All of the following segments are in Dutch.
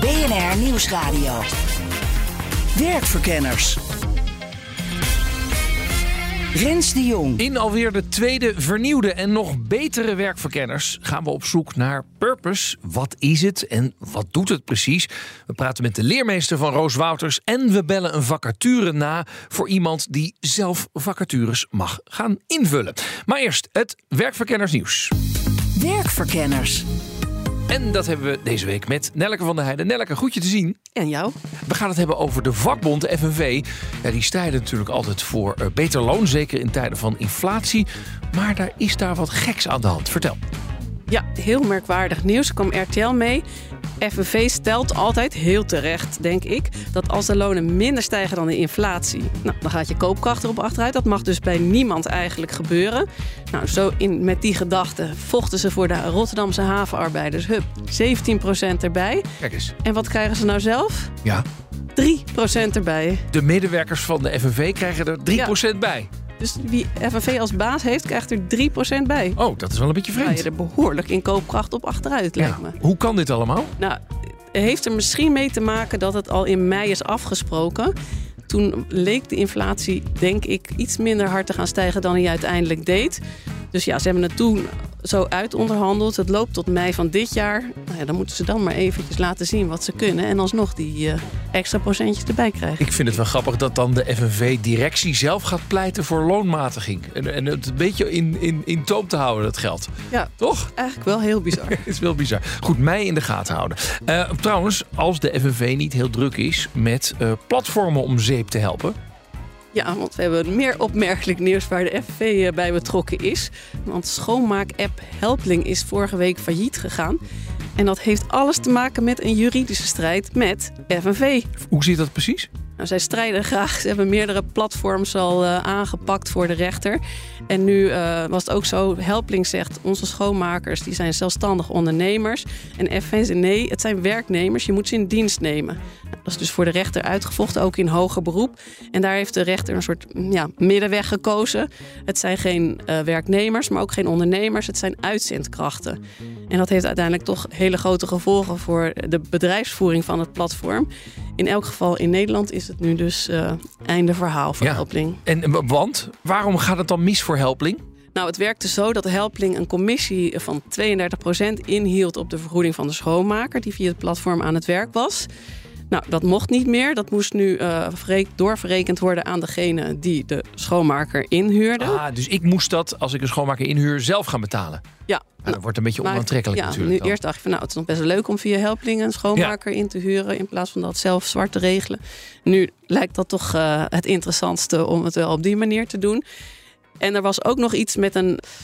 BNR Nieuwsradio. Werkverkenners. Rens de Jong. In alweer de tweede vernieuwde en nog betere Werkverkenners gaan we op zoek naar purpose. Wat is het en wat doet het precies? We praten met de leermeester van Roos Wouters en we bellen een vacature na voor iemand die zelf vacatures mag gaan invullen. Maar eerst het Werkverkennersnieuws. Werkverkenners. En dat hebben we deze week met Nelleke van der Heijden. Nelleke, goed je te zien. En jou. We gaan het hebben over de vakbond, de FNV. Ja, die strijden natuurlijk altijd voor beter loon, zeker in tijden van inflatie. Maar daar is daar wat geks aan de hand. Vertel. Ja, heel merkwaardig nieuws. Kom RTL mee. FNV stelt altijd, heel terecht denk ik, dat als de lonen minder stijgen dan de inflatie, nou, dan gaat je koopkracht erop achteruit. Dat mag dus bij niemand eigenlijk gebeuren. Nou, met die gedachte vochten ze voor de Rotterdamse havenarbeiders. Hup, 17% erbij. Kijk eens. En wat krijgen ze nou zelf? Ja. 3% erbij. De medewerkers van de FNV krijgen er 3% bij. Dus wie FNV als baas heeft, krijgt er 3% bij. Oh, dat is wel een beetje vreemd. Dan ga je er behoorlijk in koopkracht op achteruit, lijkt me. Hoe kan dit allemaal? Nou, heeft er misschien mee te maken dat het al in mei is afgesproken. Toen leek de inflatie, denk ik, iets minder hard te gaan stijgen dan hij uiteindelijk deed. Dus ja, ze hebben het toen zo uitonderhandeld. Het loopt tot mei van dit jaar. Nou ja, dan moeten ze dan maar eventjes laten zien wat ze kunnen. En alsnog die extra procentjes erbij krijgen. Ik vind het wel grappig dat dan de FNV-directie zelf gaat pleiten voor loonmatiging. En het een beetje in toom te houden, dat geld. Ja, toch? Eigenlijk wel heel bizar. Het is wel bizar. Goed, mij in de gaten houden. Trouwens, als de FNV niet heel druk is met platformen om zeep te helpen. Ja, want we hebben meer opmerkelijk nieuws waar de FNV bij betrokken is. Want schoonmaak-app Helpling is vorige week failliet gegaan. En dat heeft alles te maken met een juridische strijd met FNV. Hoe zit dat precies? Nou, zij strijden graag. Ze hebben meerdere platforms al aangepakt voor de rechter. En nu was het ook zo. Helpling zegt, onze schoonmakers die zijn zelfstandig ondernemers. En FNV zegt, nee, het zijn werknemers. Je moet ze in dienst nemen. Nou, dat is dus voor de rechter uitgevochten, ook in hoger beroep. En daar heeft de rechter een soort middenweg gekozen. Het zijn geen werknemers, maar ook geen ondernemers. Het zijn uitzendkrachten. En dat heeft uiteindelijk toch hele grote gevolgen voor de bedrijfsvoering van het platform. In elk geval in Nederland is het nu dus einde verhaal voor Helpling. En want waarom gaat het dan mis voor Helpling? Nou, het werkte zo dat Helpling een commissie van 32% inhield op de vergoeding van de schoonmaker die via het platform aan het werk was. Nou, dat mocht niet meer. Dat moest nu doorverrekend worden aan degene die de schoonmaker inhuurde. Ah, dus ik moest dat, als ik een schoonmaker inhuur, zelf gaan betalen? Ja. Nou, dat wordt een beetje onaantrekkelijk natuurlijk. Nu eerst dacht ik van, het is nog best wel leuk om via Helpling een schoonmaker in te huren in plaats van dat zelf zwart te regelen. Nu lijkt dat toch het interessantste om het wel op die manier te doen. En er was ook nog iets met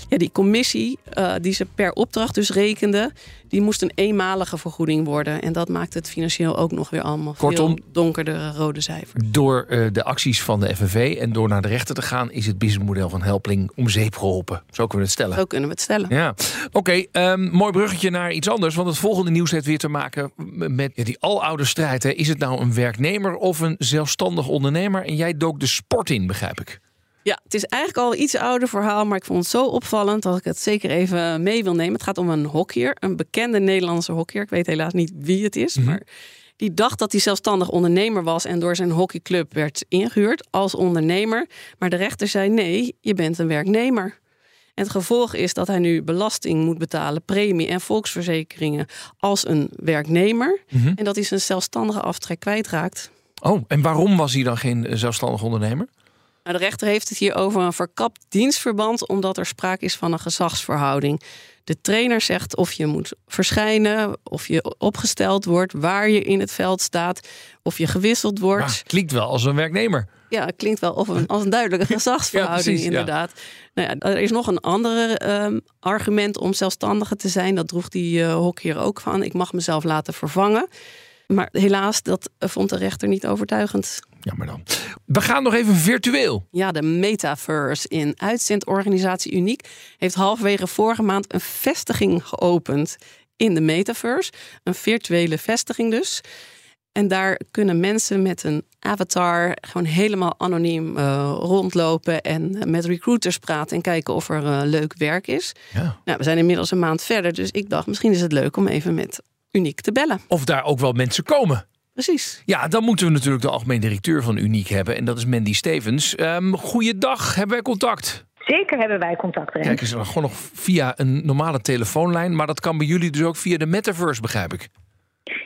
die commissie die ze per opdracht dus rekenden. Die moest een eenmalige vergoeding worden. En dat maakt het financieel ook nog weer allemaal veel donkerdere rode cijfers. Door de acties van de FNV en door naar de rechter te gaan is het businessmodel van Helpling om zeep geholpen. Zo kunnen we het stellen. Ja. Oké, mooi bruggetje naar iets anders. Want het volgende nieuws heeft weer te maken met die aloude strijd. Hè. Is het nou een werknemer of een zelfstandig ondernemer? En jij dook de sport in, begrijp ik. Ja, het is eigenlijk al een iets ouder verhaal, maar ik vond het zo opvallend dat ik het zeker even mee wil nemen. Het gaat om een hockeyer, een bekende Nederlandse hockeyer. Ik weet helaas niet wie het is, maar die dacht dat hij zelfstandig ondernemer was en door zijn hockeyclub werd ingehuurd als ondernemer. Maar de rechter zei nee, je bent een werknemer. En het gevolg is dat hij nu belasting moet betalen, premie en volksverzekeringen als een werknemer. En dat hij zijn zelfstandige aftrek kwijtraakt. Oh, en waarom was hij dan geen zelfstandig ondernemer? De rechter heeft het hier over een verkapt dienstverband omdat er sprake is van een gezagsverhouding. de trainer zegt of je moet verschijnen, of je opgesteld wordt, waar je in het veld staat, of je gewisseld wordt. Nou, klinkt wel als een werknemer. Ja, het klinkt wel als een duidelijke gezagsverhouding, ja, precies, inderdaad. Ja. Nou ja, er is nog een ander argument om zelfstandige te zijn. Dat droeg die Hok hier ook van. Ik mag mezelf laten vervangen. Maar helaas, dat vond de rechter niet overtuigend. Jammer dan. We gaan nog even virtueel. Ja, de metaverse in uitzendorganisatie Unique heeft halverwege vorige maand een vestiging geopend in de metaverse. Een virtuele vestiging dus. En daar kunnen mensen met een avatar gewoon helemaal anoniem rondlopen en met recruiters praten en kijken of er leuk werk is. Ja. Nou, we zijn inmiddels een maand verder, dus ik dacht misschien is het leuk om even met Unique te bellen. Of daar ook wel mensen komen. Precies. Ja, dan moeten we natuurlijk de algemeen directeur van Unique hebben. En dat is Mandy Stevens. Goeiedag, hebben wij contact? Zeker hebben wij contact, Rens. Kijk, is er gewoon nog via een normale telefoonlijn. Maar dat kan bij jullie dus ook via de metaverse, begrijp ik.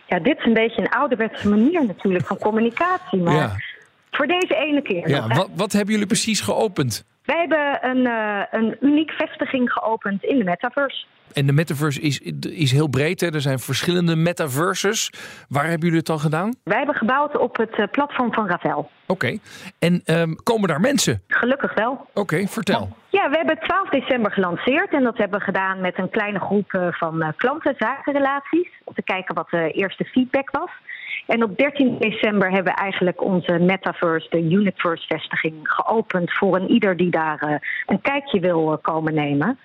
Ja, dit is een beetje een ouderwetse manier natuurlijk van communicatie. Maar ja, voor deze ene keer. Ja, wat hebben jullie precies geopend? Wij hebben een unieke vestiging geopend in de metaverse. En de metaverse is heel breed, hè? Er zijn verschillende metaverses. Waar hebben jullie het dan gedaan? Wij hebben gebouwd op het platform van Ravel. Oké. En komen daar mensen? Gelukkig wel. Oké, vertel. Ja, we hebben 12 december gelanceerd. En dat hebben we gedaan met een kleine groep van klanten, zakenrelaties. Om te kijken wat de eerste feedback was. En op 13 december hebben we eigenlijk onze metaverse, de Universe-vestiging, geopend voor een ieder die daar een kijkje wil komen nemen.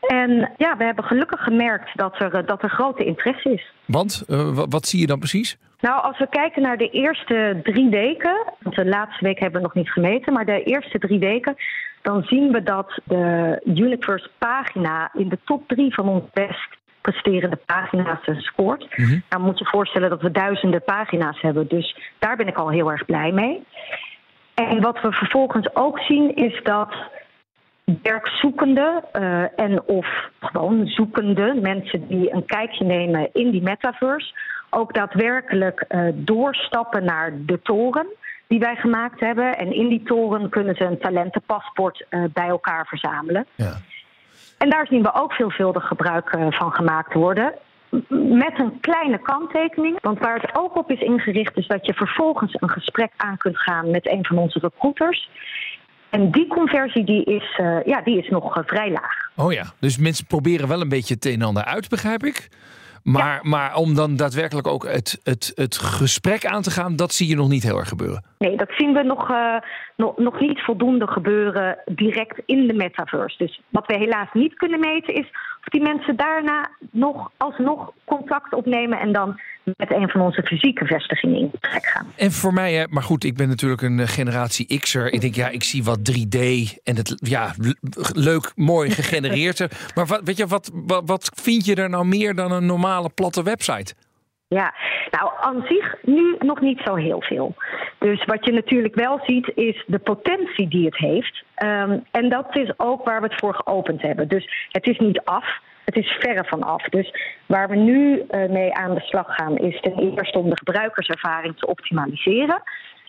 En ja, we hebben gelukkig gemerkt dat er grote interesse is. Want? Wat zie je dan precies? Nou, als we kijken naar de eerste 3 weken... want de laatste week hebben we nog niet gemeten, maar de eerste 3 weken... dan zien we dat de Universe-pagina in de top 3 van ons best presterende pagina's scoort. Mm-hmm. Nou moet je voorstellen dat we duizenden pagina's hebben. Dus daar ben ik al heel erg blij mee. En wat we vervolgens ook zien is dat werkzoekenden en of gewoon zoekende mensen die een kijkje nemen in die metaverse ook daadwerkelijk doorstappen naar de toren die wij gemaakt hebben. En in die toren kunnen ze een talentenpaspoort bij elkaar verzamelen. Ja. En daar zien we ook veelvuldig gebruik van gemaakt worden. Met een kleine kanttekening. Want waar het ook op is ingericht is dat je vervolgens een gesprek aan kunt gaan met een van onze recruiters. En die conversie die is nog vrij laag. Oh ja, dus mensen proberen wel een beetje het een en ander uit, begrijp ik. Maar om dan daadwerkelijk ook het gesprek aan te gaan, dat zie je nog niet heel erg gebeuren. Nee, dat zien we nog niet voldoende gebeuren direct in de metaverse. Dus wat we helaas niet kunnen meten is of die mensen daarna alsnog contact opnemen en dan met een van onze fysieke vestigingen in gesprek gaan. En voor mij, hè, maar goed, ik ben natuurlijk een generatie X'er. Ik denk, ja, ik zie wat 3D en het, ja, leuk, mooi gegenereerd. Maar wat vind je er nou meer dan een normale platte website? Ja, nou, aan zich nu nog niet zo heel veel. Dus wat je natuurlijk wel ziet is de potentie die het heeft. En dat is ook waar we het voor geopend hebben. Dus het is niet af. Het is verre van af. Dus waar we nu mee aan de slag gaan is ten eerste om de gebruikerservaring te optimaliseren.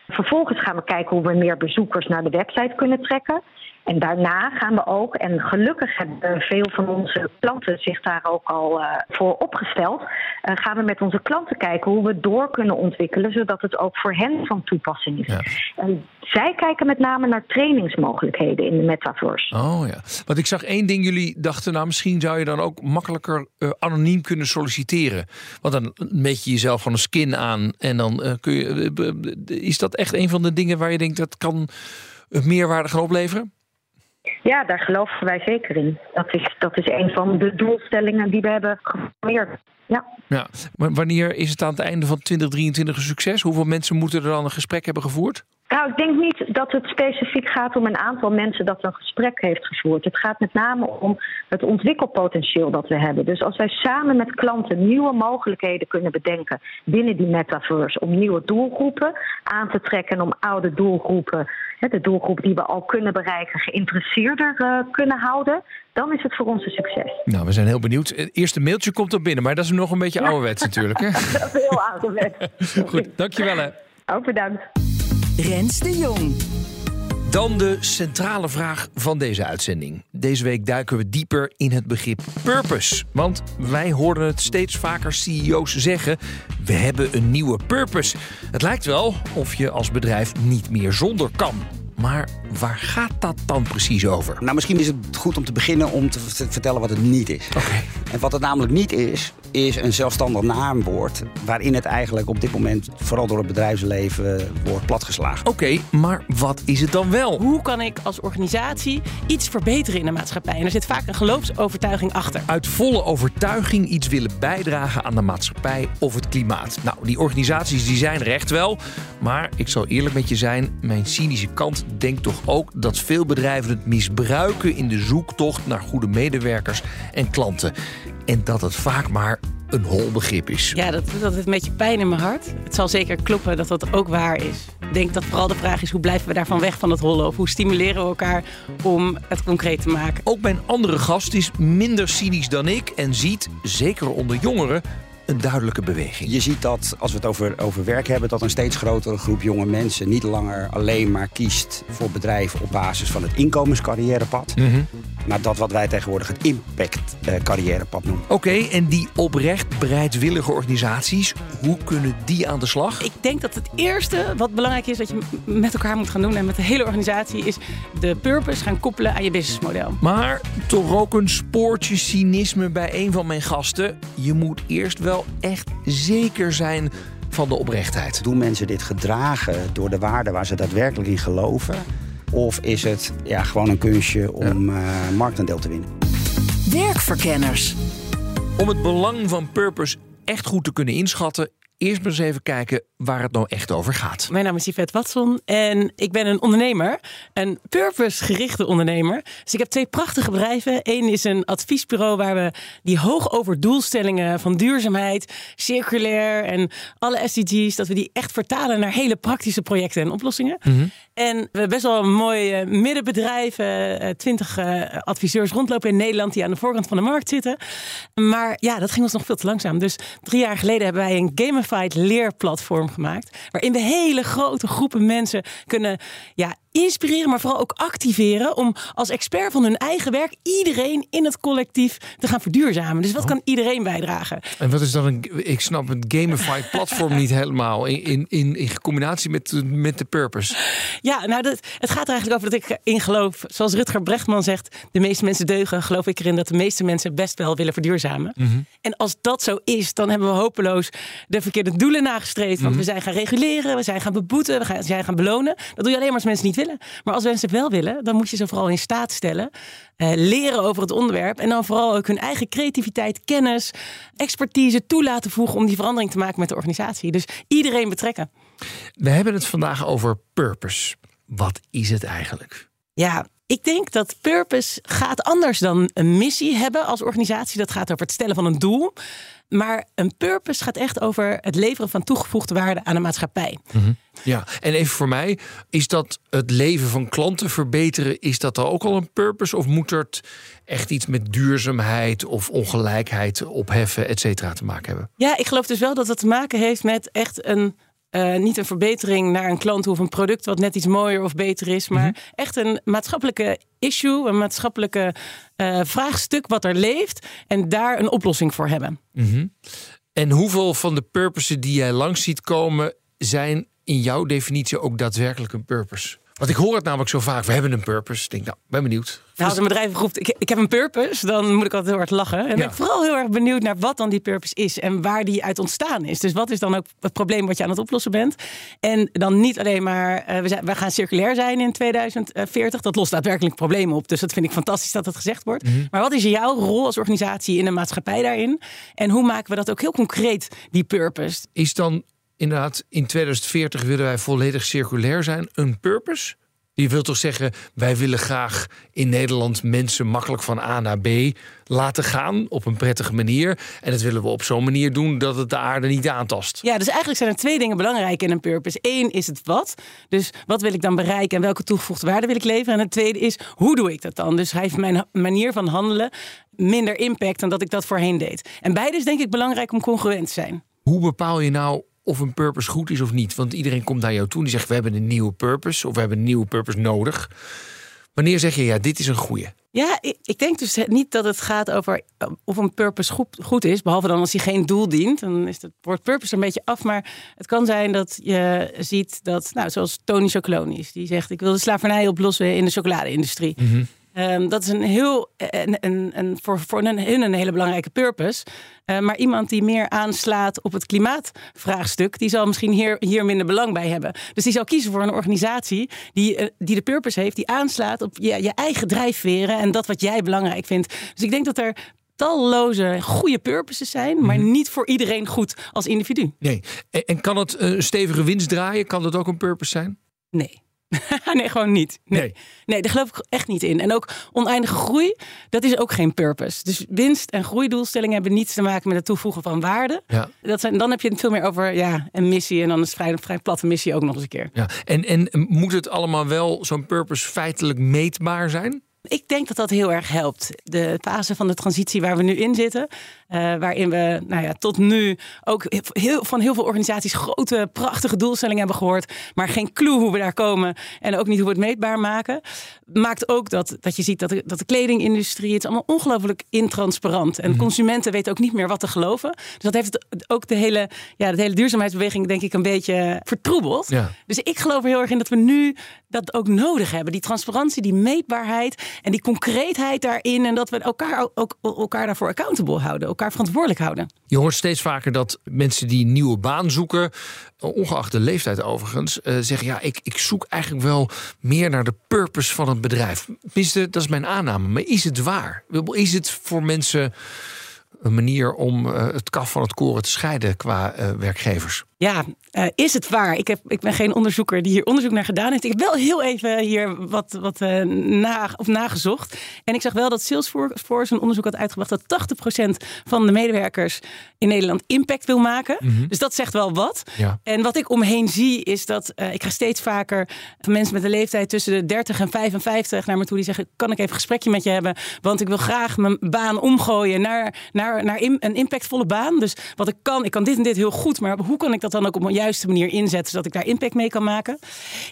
Vervolgens gaan we kijken hoe we meer bezoekers naar de website kunnen trekken. En daarna gaan we ook, en gelukkig hebben veel van onze klanten zich daar ook al voor opgesteld, gaan we met onze klanten kijken hoe we het door kunnen ontwikkelen, zodat het ook voor hen van toepassing is. Ja. En zij kijken met name naar trainingsmogelijkheden in de metaverse. Oh ja, want ik zag één ding, jullie dachten, nou misschien zou je dan ook makkelijker anoniem kunnen solliciteren. Want dan meet je jezelf van een skin aan en dan kun je. Is dat echt een van de dingen waar je denkt dat kan meerwaarde gaan opleveren? Ja, daar geloven wij zeker in. Dat is een van de doelstellingen die we hebben geformuleerd. Ja. Maar wanneer is het aan het einde van 2023 een succes? Hoeveel mensen moeten er dan een gesprek hebben gevoerd? Nou, ik denk niet dat het specifiek gaat om een aantal mensen dat een gesprek heeft gevoerd. Het gaat met name om het ontwikkelpotentieel dat we hebben. Dus als wij samen met klanten nieuwe mogelijkheden kunnen bedenken binnen die metaverse om nieuwe doelgroepen aan te trekken en om oude doelgroepen, de doelgroep die we al kunnen bereiken, geïnteresseerder kunnen houden, dan is het voor ons een succes. Nou, we zijn heel benieuwd. Het eerste mailtje komt er binnen, maar dat is nog een beetje ouderwets natuurlijk. Hè? Dat is heel ouderwets. Goed, dankjewel hè. Ook bedankt. Rens de Jong. Dan de centrale vraag van deze uitzending. Deze week duiken we dieper in het begrip purpose. Want wij hoorden het steeds vaker CEO's zeggen: we hebben een nieuwe purpose. Het lijkt wel of je als bedrijf niet meer zonder kan. Maar waar gaat dat dan precies over? Nou, misschien is het goed om te beginnen om te vertellen wat het niet is. Okay. En wat het namelijk niet is, is een zelfstandig naamwoord, waarin het eigenlijk op dit moment vooral door het bedrijfsleven wordt platgeslagen. Oké, maar wat is het dan wel? Hoe kan ik als organisatie iets verbeteren in de maatschappij? En er zit vaak een geloofsovertuiging achter. Uit volle overtuiging iets willen bijdragen aan de maatschappij of het klimaat. Nou, die organisaties die zijn recht wel. Maar ik zal eerlijk met je zijn, mijn cynische kant denkt toch ook dat veel bedrijven het misbruiken in de zoektocht naar goede medewerkers en klanten. En dat het vaak maar een hol begrip is. Ja, dat doet altijd een beetje pijn in mijn hart. Het zal zeker kloppen dat dat ook waar is. Ik denk dat vooral de vraag is: hoe blijven we daarvan weg van het holle? Of hoe stimuleren we elkaar om het concreet te maken? Ook mijn andere gast is minder cynisch dan ik en ziet, zeker onder jongeren, een duidelijke beweging. Je ziet dat, als we het over werk hebben, dat een steeds grotere groep jonge mensen niet langer alleen maar kiest voor bedrijven op basis van het inkomenscarrièrepad. Mm-hmm. Maar dat wat wij tegenwoordig het impact-carrièrepad noemen. Oké, en die oprecht bereidwillige organisaties, hoe kunnen die aan de slag? Ik denk dat het eerste wat belangrijk is dat je met elkaar moet gaan doen en met de hele organisatie, is de purpose gaan koppelen aan je businessmodel. Maar toch ook een spoortje cynisme bij een van mijn gasten. Je moet eerst wel echt zeker zijn van de oprechtheid. Doen mensen dit gedragen door de waarden waar ze daadwerkelijk in geloven? Of is het gewoon een kunstje om marktaandeel te winnen? Werkverkenners. Om het belang van purpose echt goed te kunnen inschatten, eerst maar eens even kijken waar het nou echt over gaat. Mijn naam is Yvette Watson en ik ben een ondernemer. Een purpose-gerichte ondernemer. Dus ik heb twee prachtige bedrijven. Eén is een adviesbureau waar we die hoog over doelstellingen van duurzaamheid, circulair en alle SDG's, dat we die echt vertalen naar hele praktische projecten en oplossingen. Mm-hmm. En we hebben best wel een mooi middenbedrijf. 20 adviseurs rondlopen in Nederland die aan de voorkant van de markt zitten. Maar ja, dat ging ons nog veel te langzaam. Dus 3 jaar geleden hebben wij een gamified leerplatform gemaakt, waarin we hele grote groepen mensen kunnen inspireren, maar vooral ook activeren om als expert van hun eigen werk iedereen in het collectief te gaan verduurzamen. Dus wat kan iedereen bijdragen? En wat is dan ik snap het gamified platform niet helemaal in combinatie met de purpose. Ja, nou het gaat er eigenlijk over dat ik in geloof, zoals Rutger Bregman zegt, de meeste mensen deugen, geloof ik erin dat de meeste mensen best wel willen verduurzamen. Mm-hmm. En als dat zo is, dan hebben we hopeloos de verkeerde doelen nagestreefd. Want we zijn gaan reguleren, we zijn gaan beboeten, we zijn gaan belonen. Dat doe je alleen maar als mensen niet willen. Maar als mensen het wel willen, dan moet je ze vooral in staat stellen. Leren over het onderwerp. En dan vooral ook hun eigen creativiteit, kennis, expertise toe laten voegen om die verandering te maken met de organisatie. Dus iedereen betrekken. We hebben het vandaag over purpose. Wat is het eigenlijk? Ja, ik denk dat purpose gaat anders dan een missie hebben als organisatie. Dat gaat over het stellen van een doel. Maar een purpose gaat echt over het leveren van toegevoegde waarde aan de maatschappij. Mm-hmm. Ja, en even voor mij, is dat het leven van klanten verbeteren, is dat dan ook al een purpose? Of moet er echt iets met duurzaamheid of ongelijkheid opheffen, et cetera, te maken hebben? Ja, ik geloof dus wel dat het te maken heeft met echt een niet een verbetering naar een klant of een product wat net iets mooier of beter is, maar echt een maatschappelijke issue, een maatschappelijke vraagstuk wat er leeft en daar een oplossing voor hebben. Mm-hmm. En hoeveel van de purposes die jij langs ziet komen zijn in jouw definitie ook daadwerkelijk een purpose? Want ik hoor het namelijk zo vaak, we hebben een purpose. Ik denk, ben benieuwd. Nou, als een bedrijf roept, ik heb een purpose, dan moet ik altijd heel hard lachen. En ben ik vooral heel erg benieuwd naar wat dan die purpose is en waar die uit ontstaan is. Dus wat is dan ook het probleem wat je aan het oplossen bent? En dan niet alleen maar, we gaan circulair zijn in 2040. Dat lost daadwerkelijk problemen op. Dus dat vind ik fantastisch dat dat gezegd wordt. Mm-hmm. Maar wat is jouw rol als organisatie in de maatschappij daarin? En hoe maken we dat ook heel concreet, die purpose? Is dan inderdaad, in 2040 willen wij volledig circulair zijn. Een purpose? Je wilt toch zeggen, wij willen graag in Nederland mensen makkelijk van A naar B laten gaan op een prettige manier. En dat willen we op zo'n manier doen dat het de aarde niet aantast. Ja, dus eigenlijk zijn er 2 dingen belangrijk in een purpose. 1 is het wat. Dus wat wil ik dan bereiken en welke toegevoegde waarde wil ik leveren? En het tweede is, hoe doe ik dat dan? Dus hij heeft mijn manier van handelen minder impact dan dat ik dat voorheen deed. En beide is denk ik belangrijk om congruent te zijn. Hoe bepaal je nou of een purpose goed is of niet. Want iedereen komt naar jou toe en die zegt, we hebben een nieuwe purpose of we hebben een nieuwe purpose nodig. Wanneer zeg je, ja, dit is een goeie? Ja, ik denk dus niet dat het gaat over of een purpose goed is. Behalve dan als hij geen doel dient. Dan is het woord purpose er een beetje af. Maar het kan zijn dat je ziet dat, nou, zoals Tony Chocolonely is. Die zegt, ik wil de slavernij oplossen in de chocoladeindustrie. Mm-hmm. Dat is voor hun een hele belangrijke purpose. Maar iemand die meer aanslaat op het klimaatvraagstuk, die zal misschien hier minder belang bij hebben. Dus die zal kiezen voor een organisatie die de purpose heeft, die aanslaat op je eigen drijfveren en dat wat jij belangrijk vindt. Dus ik denk dat er talloze goede purposes zijn, maar niet voor iedereen goed als individu. Nee. En kan het een stevige winst draaien? Kan dat ook een purpose zijn? Nee. Nee, gewoon niet. Nee, daar geloof ik echt niet in. En ook oneindige groei, dat is ook geen purpose. Dus winst- en groeidoelstellingen hebben niets te maken met het toevoegen van waarde. Ja. Dan heb je het veel meer over een missie. En dan is het vrij platte missie ook nog eens een keer. Ja. En moet het allemaal wel, zo'n purpose, feitelijk meetbaar zijn? Ik denk dat heel erg helpt. De fase van de transitie waar we nu in zitten. Waarin we tot nu ook van heel veel organisaties grote, prachtige doelstellingen hebben gehoord. Maar geen clue hoe we daar komen. En ook niet hoe we het meetbaar maken. Maakt ook dat je ziet dat de kledingindustrie. Het is allemaal ongelooflijk intransparant. En consumenten weten ook niet meer wat te geloven. Dus dat heeft ook de hele duurzaamheidsbeweging denk ik een beetje vertroebeld. Ja. Dus ik geloof er heel erg in dat we nu dat ook nodig hebben. Die transparantie, die meetbaarheid en die concreetheid daarin. En dat we elkaar daarvoor accountable houden. Elkaar verantwoordelijk houden. Je hoort steeds vaker dat mensen die een nieuwe baan zoeken, ongeacht de leeftijd overigens, zeggen ik zoek eigenlijk wel meer naar de purpose van het bedrijf. Tenminste, dat is mijn aanname. Maar is het waar? Is het voor mensen een manier om het kaf van het koren te scheiden qua werkgevers? Ja, is het waar? Ik ben geen onderzoeker die hier onderzoek naar gedaan heeft. Ik heb wel heel even hier wat nagezocht. En ik zag wel dat Salesforce een onderzoek had uitgebracht dat 80% van de medewerkers in Nederland impact wil maken. Mm-hmm. Dus dat zegt wel wat. Ja. En wat ik omheen zie is dat ik ga steeds vaker van mensen met een leeftijd tussen de 30 en 55 naar me toe die zeggen, kan ik even een gesprekje met je hebben? Want ik wil graag mijn baan omgooien naar een impactvolle baan. Dus wat ik kan dit en dit heel goed, maar hoe kan ik dat dan ook op een juiste manier inzetten, zodat ik daar impact mee kan maken?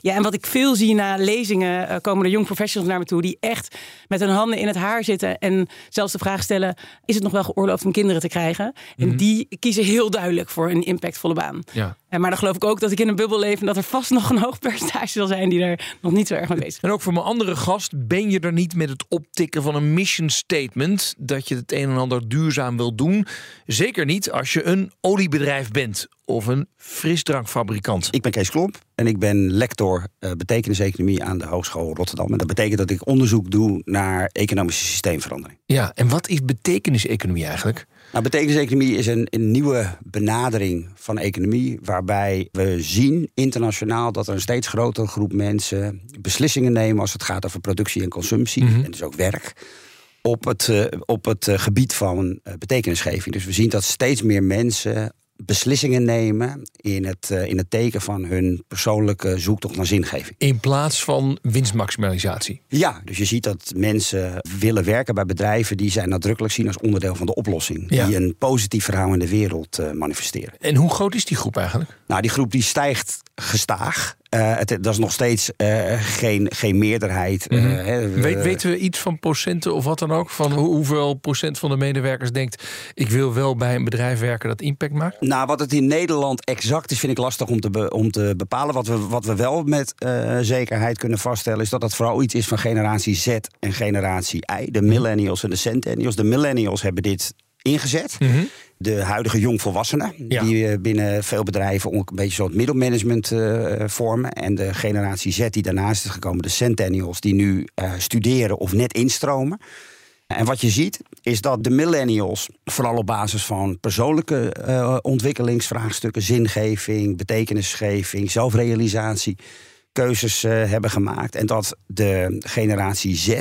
Ja, en wat ik veel zie na lezingen, komen er young professionals naar me toe die echt met hun handen in het haar zitten en zelfs de vraag stellen, is het nog wel geoorloofd om kinderen te krijgen? Mm-hmm. En die kiezen heel duidelijk voor een impactvolle baan. Ja. Maar dan geloof ik ook dat ik in een bubbel leef en dat er vast nog een hoog percentage zal zijn die er nog niet zo erg mee bezig is. En ook voor mijn andere gast, ben je er niet met het optikken van een mission statement dat je het een en ander duurzaam wil doen? Zeker niet als je een oliebedrijf bent of een frisdrankfabrikant. Ik ben Kees Klomp en ik ben lector betekeniseconomie aan de Hogeschool Rotterdam. En dat betekent dat ik onderzoek doe naar economische systeemverandering. Ja, en wat is betekeniseconomie eigenlijk? Nou, betekeniseconomie is een nieuwe benadering van economie, waarbij we zien internationaal dat er een steeds grotere groep mensen beslissingen nemen als het gaat over productie en consumptie, en dus ook werk, op het gebied van betekenisgeving. Dus we zien dat steeds meer mensen beslissingen nemen in het teken van hun persoonlijke zoektocht naar zingeving. In plaats van winstmaximalisatie? Ja, dus je ziet dat mensen willen werken bij bedrijven die zij nadrukkelijk zien als onderdeel van de oplossing. Ja. Die een positief verhaal in de wereld manifesteren. En hoe groot is die groep eigenlijk? Nou, die groep die stijgt gestaag. Dat is nog steeds geen meerderheid. Mm-hmm. Weten we iets van procenten of wat dan ook? Van hoeveel procent van de medewerkers denkt, ik wil wel bij een bedrijf werken dat impact maakt? Nou, wat het in Nederland exact is, vind ik lastig om te bepalen. Wat we wel met zekerheid kunnen vaststellen, is dat dat vooral iets is van generatie Z en generatie Y. De millennials en de centennials. De millennials hebben dit ingezet. Mm-hmm. De huidige jongvolwassenen, die binnen veel bedrijven ook een beetje zo'n middelmanagement vormen. En de generatie Z die daarnaast is gekomen, de centennials, die nu studeren of net instromen. En wat je ziet, is dat de millennials, vooral op basis van persoonlijke ontwikkelingsvraagstukken, zingeving, betekenisgeving, zelfrealisatie, keuzes hebben gemaakt. En dat de generatie Z,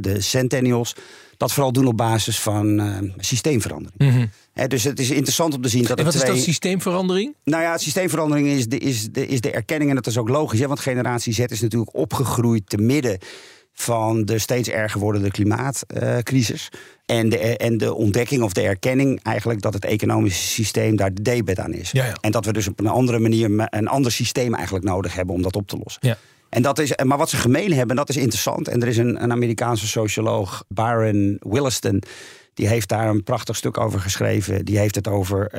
de centennials, dat vooral doen op basis van systeemverandering. Mm-hmm. Dus het is interessant om te zien dat en wat is dat, systeemverandering? Nou ja, systeemverandering is de erkenning en dat is ook logisch. Hè? Want generatie Z is natuurlijk opgegroeid te midden van de steeds erger wordende klimaatcrisis. En de ontdekking of de erkenning eigenlijk dat het economische systeem daar de debet aan is. Ja, ja. En dat we dus op een andere manier een ander systeem eigenlijk nodig hebben om dat op te lossen. Ja. En dat is, maar wat ze gemeen hebben, dat is interessant. En er is een Amerikaanse socioloog, Byron Williston, die heeft daar een prachtig stuk over geschreven. Die heeft het over,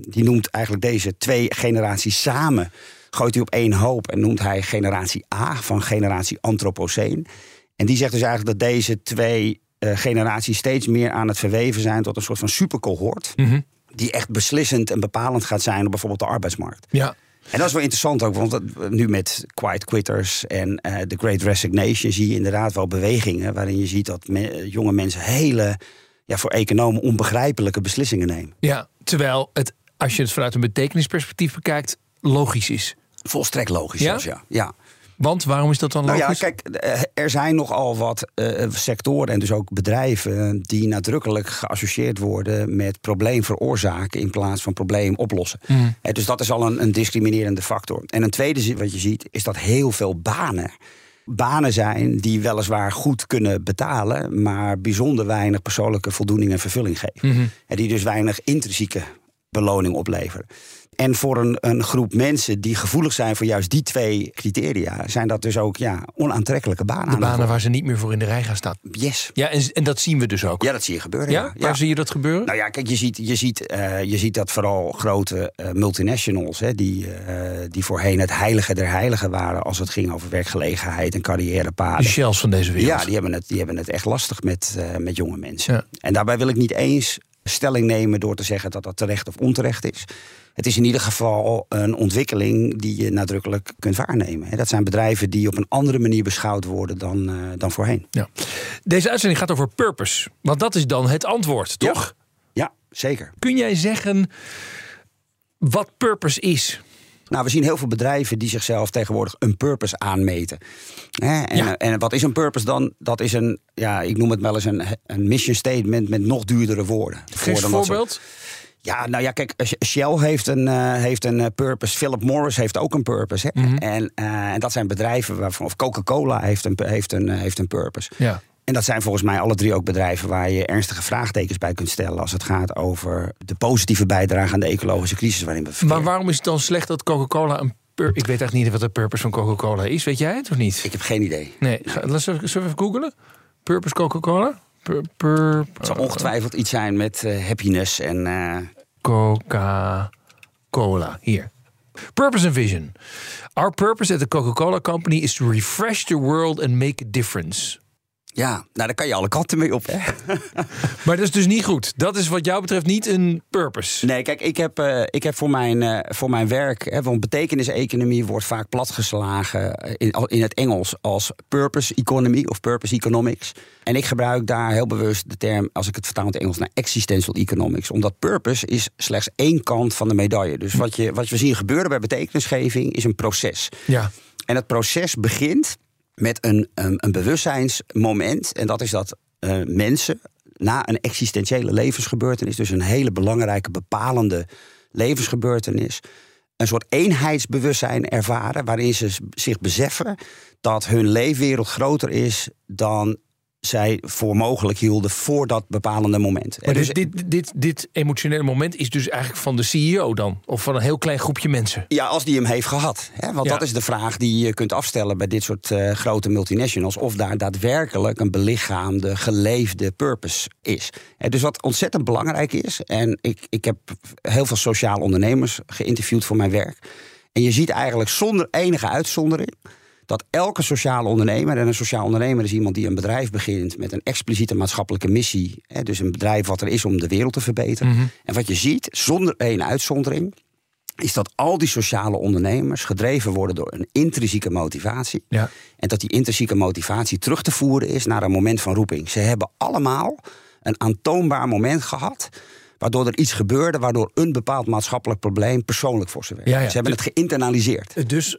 die noemt eigenlijk deze twee generaties samen, gooit hij op één hoop en noemt hij generatie A van generatie Anthropoceen. En die zegt dus eigenlijk dat deze twee generaties steeds meer aan het verweven zijn tot een soort van supercohort, mm-hmm, die echt beslissend en bepalend gaat zijn op bijvoorbeeld de arbeidsmarkt. Ja. En dat is wel interessant ook, want nu met quiet quitters en de Great Resignation zie je inderdaad wel bewegingen waarin je ziet dat jonge mensen hele, ja, voor economen onbegrijpelijke beslissingen nemen. Ja, terwijl het, als je het vanuit een betekenisperspectief bekijkt, logisch is. Volstrekt logisch, ja? Ja. Want waarom is dat dan logisch? Nou ja, kijk, er zijn nogal wat sectoren en dus ook bedrijven die nadrukkelijk geassocieerd worden met probleem veroorzaken in plaats van probleem oplossen. Mm. Dus dat is al een discriminerende factor. En een tweede wat je ziet is dat heel veel banen zijn die weliswaar goed kunnen betalen, maar bijzonder weinig persoonlijke voldoening en vervulling geven. Mm-hmm. En die dus weinig intrinsieke beloning opleveren. En voor een groep mensen die gevoelig zijn voor juist die twee criteria, zijn dat dus ook, ja, onaantrekkelijke banen. De banen waar ze niet meer voor in de rij gaan staan. Yes. Ja, en dat zien we dus ook. Ja, dat zie je gebeuren. Ja? Ja. Waar zie je dat gebeuren? Nou ja, kijk, je ziet dat vooral grote multinationals, hè, die voorheen het heilige der heiligen waren als het ging over werkgelegenheid en carrièrepaden. De Shells van deze wereld. Ja, die hebben het echt lastig met jonge mensen. Ja. En daarbij wil ik niet eens stelling nemen door te zeggen dat dat terecht of onterecht is. Het is in ieder geval een ontwikkeling die je nadrukkelijk kunt waarnemen. Dat zijn bedrijven die op een andere manier beschouwd worden dan voorheen. Ja. Deze uitzending gaat over purpose, want dat is dan het antwoord, toch? Ja, zeker. Kun jij zeggen wat purpose is? Nou, we zien heel veel bedrijven die zichzelf tegenwoordig een purpose aanmeten. En wat is een purpose dan? Dat is een, ja, ik noem het wel eens een mission statement met nog duurdere woorden. Geef een voorbeeld. Ja, nou ja, kijk, Shell heeft een purpose. Philip Morris heeft ook een purpose. Hè? Mm-hmm. En dat zijn bedrijven waarvan, of Coca-Cola heeft een purpose. Ja. En dat zijn volgens mij alle drie ook bedrijven waar je ernstige vraagtekens bij kunt stellen als het gaat over de positieve bijdrage aan de ecologische crisis waarin we verkeren. Maar waarom is het dan slecht dat Coca-Cola een purpose? Ik weet echt niet wat de purpose van Coca-Cola is. Weet jij het of niet? Ik heb geen idee. Nee, zullen we even googlen? Purpose Coca-Cola? Het zal ongetwijfeld iets zijn met happiness en Coca-Cola. Hier. Purpose and vision. Our purpose at the Coca-Cola Company is to refresh the world and make a difference. Ja, nou daar kan je alle kanten mee op. Hè? Maar dat is dus niet goed. Dat is wat jou betreft niet een purpose. Nee, kijk, ik heb voor mijn werk, hè, want betekenis-economie wordt vaak platgeslagen in het Engels als purpose economy of purpose economics. En ik gebruik daar heel bewust de term, als ik het vertaal in het Engels, naar existential economics. Omdat purpose is slechts één kant van de medaille. Dus wat we zien gebeuren bij betekenisgeving is een proces. Ja. En het proces begint met een bewustzijnsmoment. En dat is dat mensen na een existentiële levensgebeurtenis, dus een hele belangrijke, bepalende levensgebeurtenis, een soort eenheidsbewustzijn ervaren, waarin ze zich beseffen dat hun leefwereld groter is dan zij voor mogelijk hielden voor dat bepalende moment. Maar dus dit emotionele moment is dus eigenlijk van de CEO dan? Of van een heel klein groepje mensen? Ja, als die hem heeft gehad. Hè? Want dat is de vraag die je kunt afstellen bij dit soort grote multinationals. Of daar daadwerkelijk een belichaamde, geleefde purpose is. Dus wat ontzettend belangrijk is, en ik heb heel veel sociaal ondernemers geïnterviewd voor mijn werk. En je ziet eigenlijk zonder enige uitzondering dat elke sociale ondernemer, en een sociaal ondernemer is iemand die een bedrijf begint met een expliciete maatschappelijke missie, hè, dus een bedrijf wat er is om de wereld te verbeteren. Mm-hmm. En wat je ziet, zonder één uitzondering, is dat al die sociale ondernemers gedreven worden door een intrinsieke motivatie. Ja. En dat die intrinsieke motivatie terug te voeren is naar een moment van roeping. Ze hebben allemaal een aantoonbaar moment gehad waardoor er iets gebeurde, waardoor een bepaald maatschappelijk probleem persoonlijk voor ze werd. Ja, ja. Ze hebben het geïnternaliseerd. Dus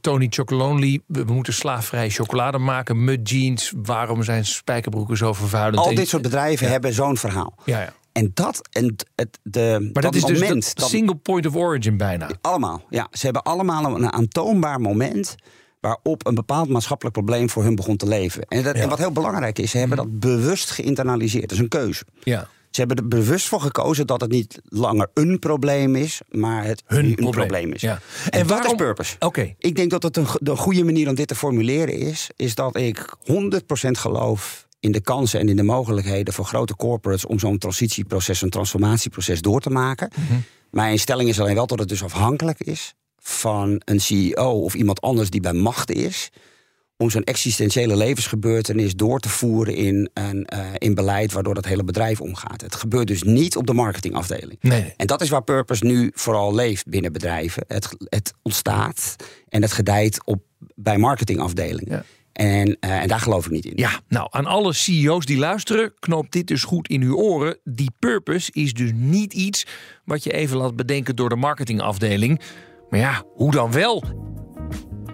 Tony Chocolonely, we moeten slaafvrij chocolade maken, mud jeans, waarom zijn spijkerbroeken zo vervuilend? Al dit soort bedrijven hebben zo'n verhaal. Ja, ja. En dat, maar dat is moment, dus dat single point of origin bijna. Allemaal, ja. Ze hebben allemaal een aantoonbaar moment waarop een bepaald maatschappelijk probleem voor hun begon te leven. En wat heel belangrijk is, ze hebben dat bewust geïnternaliseerd. Dat is een keuze. Ja. Ze hebben er bewust voor gekozen dat het niet langer een probleem is, maar het hun probleem is. Ja. En wat is purpose? Okay. Ik denk dat het de goede manier om dit te formuleren is dat ik 100% geloof in de kansen en in de mogelijkheden voor grote corporates om zo'n transitieproces, zo'n transformatieproces door te maken. Mm-hmm. Mijn stelling is alleen wel dat het dus afhankelijk is van een CEO of iemand anders die bij macht is om zo'n existentiële levensgebeurtenis door te voeren in beleid waardoor dat hele bedrijf omgaat. Het gebeurt dus niet op de marketingafdeling. Nee. En dat is waar purpose nu vooral leeft binnen bedrijven. Het ontstaat en het gedijt bij marketingafdelingen. Ja. En daar geloof ik niet in. Ja, nou, aan alle CEO's die luisteren, knoop dit dus goed in uw oren. Die purpose is dus niet iets wat je even laat bedenken door de marketingafdeling. Maar ja, hoe dan wel?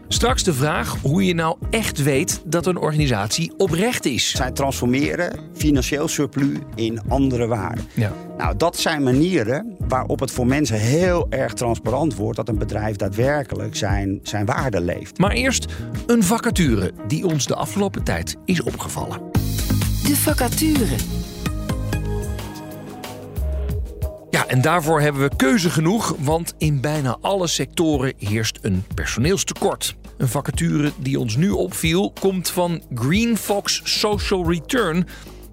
Straks de vraag hoe je nou echt weet dat een organisatie oprecht is. Zij transformeren financieel surplus in andere waarden. Ja. Nou, dat zijn manieren waarop het voor mensen heel erg transparant wordt dat een bedrijf daadwerkelijk zijn waarde leeft. Maar eerst een vacature die ons de afgelopen tijd is opgevallen. De vacature. Ja, en daarvoor hebben we keuze genoeg, want in bijna alle sectoren heerst een personeelstekort. Een vacature die ons nu opviel komt van Green Fox Social Return.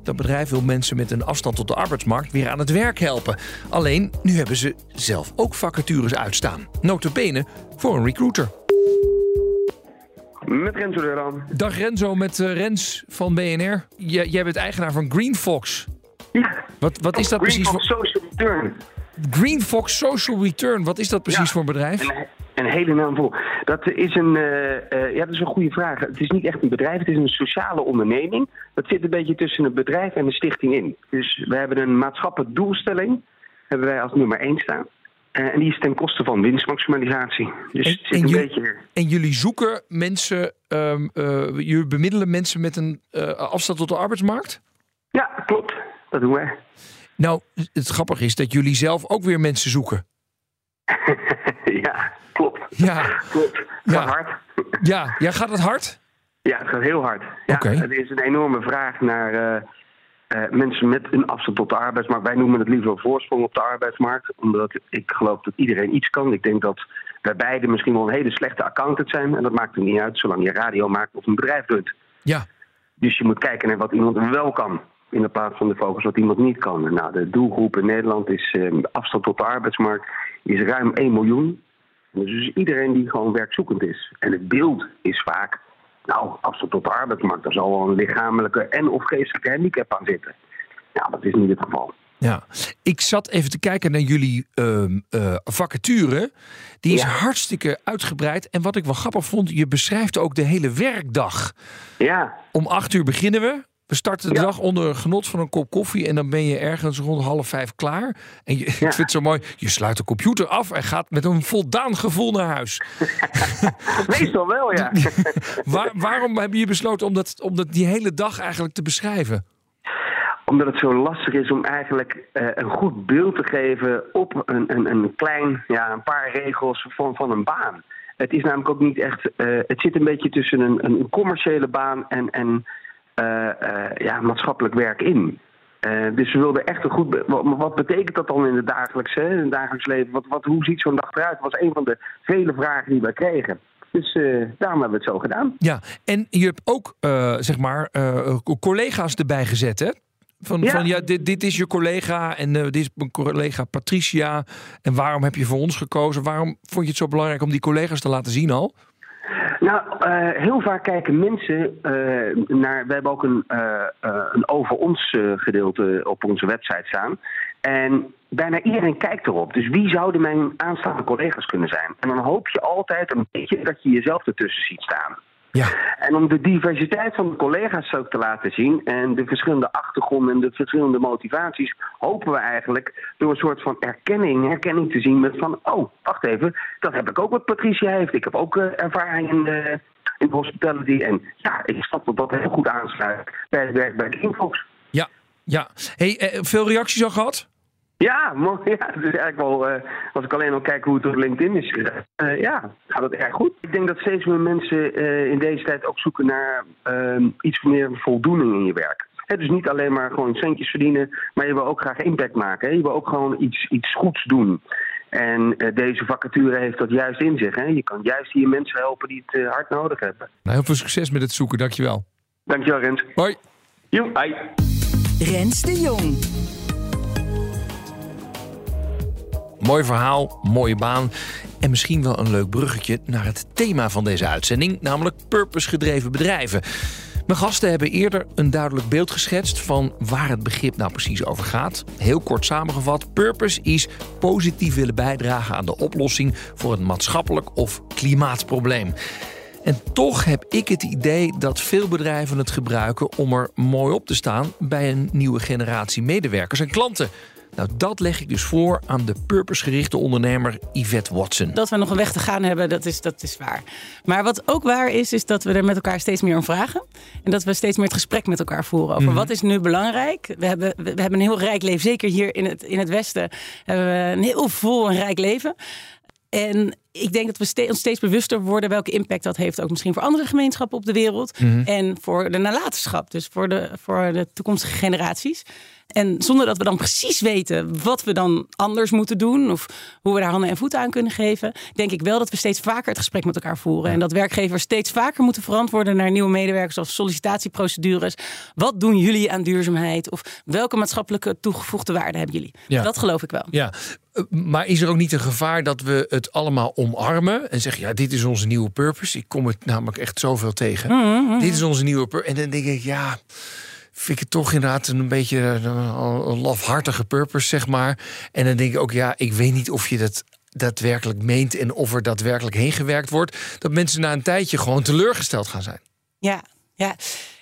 Dat bedrijf wil mensen met een afstand tot de arbeidsmarkt weer aan het werk helpen. Alleen, nu hebben ze zelf ook vacatures uitstaan. Nota bene voor een recruiter. Met Renzo er aan. Dag Renzo, met Rens van BNR. Jij bent eigenaar van Green Fox. Ja. Wat is dat precies? Green Fox Social Return. Green Fox Social Return, wat is dat precies voor een bedrijf? Een hele naam vol. Dat is een goede vraag. Het is niet echt een bedrijf, het is een sociale onderneming. Dat zit een beetje tussen een bedrijf en een stichting in. Dus we hebben een maatschappelijke doelstelling, hebben wij als nummer 1 staan. En die is ten koste van winstmaximalisatie. Dus het zit een beetje. En jullie zoeken mensen, jullie bemiddelen mensen met een afstand tot de arbeidsmarkt? Ja, klopt. Dat doen wij. Nou, het grappige is dat jullie zelf ook weer mensen zoeken. Ja, klopt. Ja, klopt. Gaat hard. Ja. Ja, gaat het hard? Ja, het gaat heel hard. Ja, okay. Er is een enorme vraag naar mensen met een afstand tot de arbeidsmarkt. Wij noemen het liever een voorsprong op de arbeidsmarkt. Omdat ik geloof dat iedereen iets kan. Ik denk dat wij beiden misschien wel een hele slechte accountant zijn. En dat maakt er niet uit zolang je radio maakt of een bedrijf doet. Ja. Dus je moet kijken naar wat iemand wel kan. In de plaats van de focus wat iemand niet kan. Nou, de doelgroep in Nederland is de afstand tot de arbeidsmarkt is ruim 1 miljoen. Dus iedereen die gewoon werkzoekend is. En het beeld is vaak, nou, afstand tot de arbeidsmarkt, daar zal wel een lichamelijke en of geestelijke handicap aan zitten. Nou, dat is niet het geval. Ja, ik zat even te kijken naar jullie vacature. Die is hartstikke uitgebreid. En wat ik wel grappig vond, je beschrijft ook de hele werkdag. Ja. Om 8:00 beginnen we. We starten de dag onder genot van een kop koffie en dan ben je ergens rond 4:30 klaar. En ik vind het zo mooi, je sluit de computer af en gaat met een voldaan gevoel naar huis. Meestal wel, ja. Waarom heb je besloten om dat die hele dag eigenlijk te beschrijven? Omdat het zo lastig is om eigenlijk een goed beeld te geven op een paar regels van een baan. Het is namelijk ook niet echt, het zit een beetje tussen een commerciële baan en maatschappelijk werk in. Dus we wilden echt een goed... Wat betekent dat dan in het dagelijks leven? Hoe ziet zo'n dag eruit? Dat was een van de vele vragen die wij kregen. Dus daarom hebben we het zo gedaan. Ja, en je hebt ook, collega's erbij gezet, hè? Dit is je collega en dit is mijn collega Patricia. En waarom heb je voor ons gekozen? Waarom vond je het zo belangrijk om die collega's te laten zien al? Nou, heel vaak kijken mensen naar... We hebben ook een over ons gedeelte op onze website staan. En bijna iedereen kijkt erop. Dus wie zouden mijn aanstaande collega's kunnen zijn? En dan hoop je altijd een beetje dat je jezelf ertussen ziet staan. Ja. En om de diversiteit van de collega's ook te laten zien... en de verschillende achtergronden en de verschillende motivaties... hopen we eigenlijk door een soort van herkenning te zien... met van, oh, wacht even, dat heb ik ook wat Patricia heeft. Ik heb ook ervaring in hospitality. En ja, ik snap dat dat heel goed aansluit bij het werk bij de Infox. Ja. Hey, veel reacties al gehad? Ja, mooi. Ja, dus eigenlijk wel, als ik alleen al kijk hoe het op LinkedIn is gegaan, gaat het erg goed. Ik denk dat steeds meer mensen in deze tijd ook zoeken naar iets meer voldoening in je werk. He, dus niet alleen maar gewoon centjes verdienen, maar je wil ook graag impact maken. He. Je wil ook gewoon iets goeds doen. En deze vacature heeft dat juist in zich. He. Je kan juist hier mensen helpen die het hard nodig hebben. Nou, heel veel succes met het zoeken, dankjewel. Dankjewel, Rens. Hoi. Jo, hoi. Rens de Jong. Mooi verhaal, mooie baan en misschien wel een leuk bruggetje naar het thema van deze uitzending, namelijk purpose-gedreven bedrijven. Mijn gasten hebben eerder een duidelijk beeld geschetst van waar het begrip nou precies over gaat. Heel kort samengevat, purpose is positief willen bijdragen aan de oplossing voor een maatschappelijk of klimaatprobleem. En toch heb ik het idee dat veel bedrijven het gebruiken om er mooi op te staan bij een nieuwe generatie medewerkers en klanten. Nou, dat leg ik dus voor aan de purposegerichte ondernemer Yvette Watson. Dat we nog een weg te gaan hebben, dat is waar. Maar wat ook waar is dat we er met elkaar steeds meer om vragen. En dat we steeds meer het gesprek met elkaar voeren over wat is nu belangrijk. We hebben een heel rijk leven, zeker hier in het Westen. Hebben we een heel vol en rijk leven. En ik denk dat we ons steeds bewuster worden welke impact dat heeft. Ook misschien voor andere gemeenschappen op de wereld. En voor de nalatenschap, dus voor de toekomstige generaties. En zonder dat we dan precies weten wat we dan anders moeten doen of hoe we daar handen en voeten aan kunnen geven, denk ik wel dat we steeds vaker het gesprek met elkaar voeren. En dat werkgevers steeds vaker moeten verantwoorden naar nieuwe medewerkers of sollicitatieprocedures. Wat doen jullie aan duurzaamheid? Of welke maatschappelijke toegevoegde waarde hebben jullie? Ja. Dat geloof ik wel. Ja. Maar is er ook niet een gevaar dat we het allemaal omarmen en zeggen, ja, dit is onze nieuwe purpose. Ik kom het namelijk echt zoveel tegen. Dit is onze nieuwe purpose. En dan denk ik, ja, vind ik het toch inderdaad een beetje een lafhartige purpose, zeg maar. En dan denk ik ook, ja, ik weet niet of je dat daadwerkelijk meent en of er daadwerkelijk heen gewerkt wordt. Dat mensen na een tijdje gewoon teleurgesteld gaan zijn. Ja.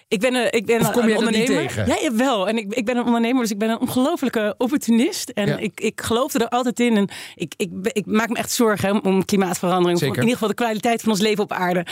Ik ben of kom je een ondernemer. Dat niet tegen? Ja, wel. En ik ben een ondernemer, dus ik ben een ongelofelijke opportunist. En ik geloof er altijd in. En ik maak me echt zorgen om klimaatverandering. Zeker. Om in ieder geval de kwaliteit van ons leven op aarde.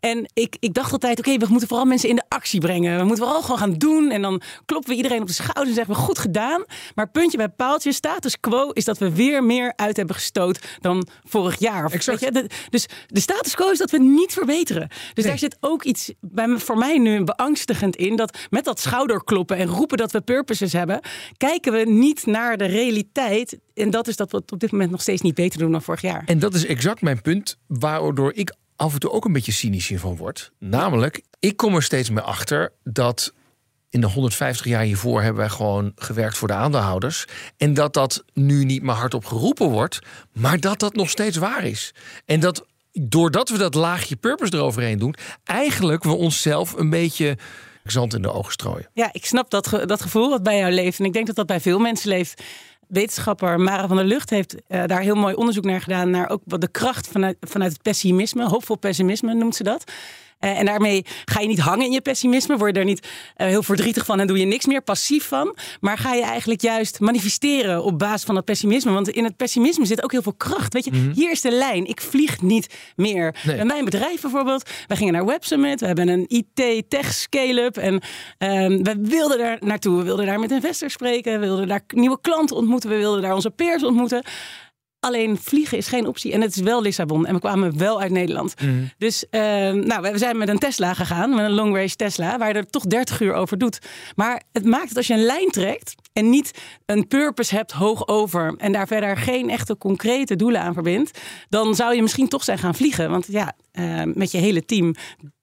En ik dacht altijd, we moeten vooral mensen in de actie brengen. We moeten vooral gewoon gaan doen. En dan kloppen we iedereen op de schouder en zeggen we, goed gedaan. Maar puntje bij paaltje, status quo is dat we weer meer uit hebben gestoot dan vorig jaar. Exact. Dus de status quo is dat we niet verbeteren. Dus daar zit ook iets voor mij nu beangstigend in dat met dat schouderkloppen en roepen dat we purposes hebben, kijken we niet naar de realiteit. En dat is dat we het op dit moment nog steeds niet beter doen dan vorig jaar. En dat is exact mijn punt, waardoor ik af en toe ook een beetje cynisch hiervan word. Namelijk, ik kom er steeds meer achter dat in de 150 jaar hiervoor hebben wij gewoon gewerkt voor de aandeelhouders. En dat nu niet meer hardop geroepen wordt, maar dat nog steeds waar is. En dat doordat we dat laagje purpose eroverheen doen, eigenlijk we onszelf een beetje zand in de ogen strooien. Ja, ik snap dat gevoel wat bij jou leeft. En ik denk dat dat bij veel mensen leeft. Wetenschapper Mara van der Lucht heeft daar heel mooi onderzoek naar gedaan, naar ook de kracht vanuit het pessimisme. Hoopvol pessimisme noemt ze dat. En daarmee ga je niet hangen in je pessimisme. Word je er niet heel verdrietig van en doe je niks meer passief van. Maar ga je eigenlijk juist manifesteren op basis van dat pessimisme. Want in het pessimisme zit ook heel veel kracht. Weet je, hier is de lijn. Ik vlieg niet meer. Nee. Bij mijn bedrijf bijvoorbeeld. Wij gingen naar Web Summit. We hebben een IT-tech scale-up. En we wilden daar naartoe. We wilden daar met investors spreken. We wilden daar nieuwe klanten ontmoeten. We wilden daar onze peers ontmoeten. Alleen vliegen is geen optie. En het is wel Lissabon. En we kwamen wel uit Nederland. Dus we zijn met een Tesla gegaan. Met een long range Tesla. Waar je er toch 30 uur over doet. Maar het maakt het als je een lijn trekt. En niet een purpose hebt hoog over. En daar verder geen echte concrete doelen aan verbindt. Dan zou je misschien toch zijn gaan vliegen. Want ja, met je hele team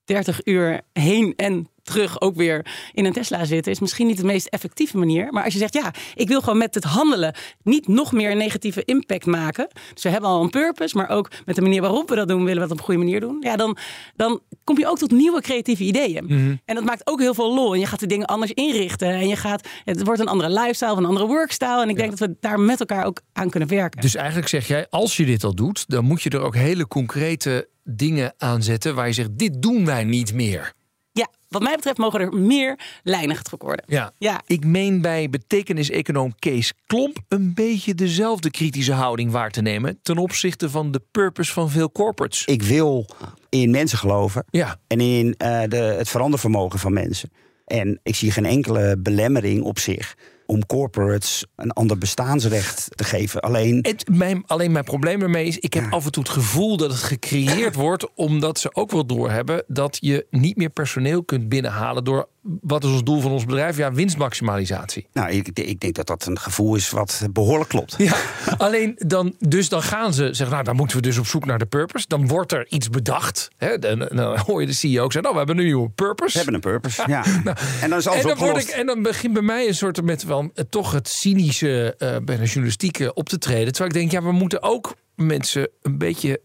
30 uur heen en terug ook weer in een Tesla zitten is misschien niet de meest effectieve manier. Maar als je zegt, ja, ik wil gewoon met het handelen niet nog meer een negatieve impact maken. Dus we hebben al een purpose, maar ook met de manier waarop we dat doen, willen we dat op een goede manier doen. Ja, dan kom je ook tot nieuwe creatieve ideeën. En dat maakt ook heel veel lol. En je gaat de dingen anders inrichten. En het wordt een andere lifestyle, een andere workstyle. En ik denk dat we daar met elkaar ook aan kunnen werken. Dus eigenlijk zeg jij, als je dit al doet, dan moet je er ook hele concrete dingen aan zetten waar je zegt, dit doen wij niet meer. Ja, wat mij betreft mogen er meer lijnen getrokken worden. Ja. Ik meen bij betekenis-econoom Kees Klomp een beetje dezelfde kritische houding waar te nemen ten opzichte van de purpose van veel corporates. Ik wil in mensen geloven en in het verandervermogen van mensen. En ik zie geen enkele belemmering op zich om corporates een ander bestaansrecht te geven. Alleen mijn probleem ermee is, ik heb af en toe het gevoel dat het gecreëerd wordt, omdat ze ook wel doorhebben dat je niet meer personeel kunt binnenhalen door, wat is ons doel van ons bedrijf? Ja, winstmaximalisatie. Nou, ik denk dat dat een gevoel is wat behoorlijk klopt. Ja, alleen dan gaan ze zeggen, nou, dan moeten we dus op zoek naar de purpose. Dan wordt er iets bedacht. Hè? Dan hoor je de CEO zeggen, nou, we hebben nu een purpose. We hebben een purpose, ja. Nou, en dan is alles opgelost. En dan begint bij mij een soort met wel, toch het cynische bij de journalistiek op te treden. Terwijl ik denk, ja, we moeten ook mensen een beetje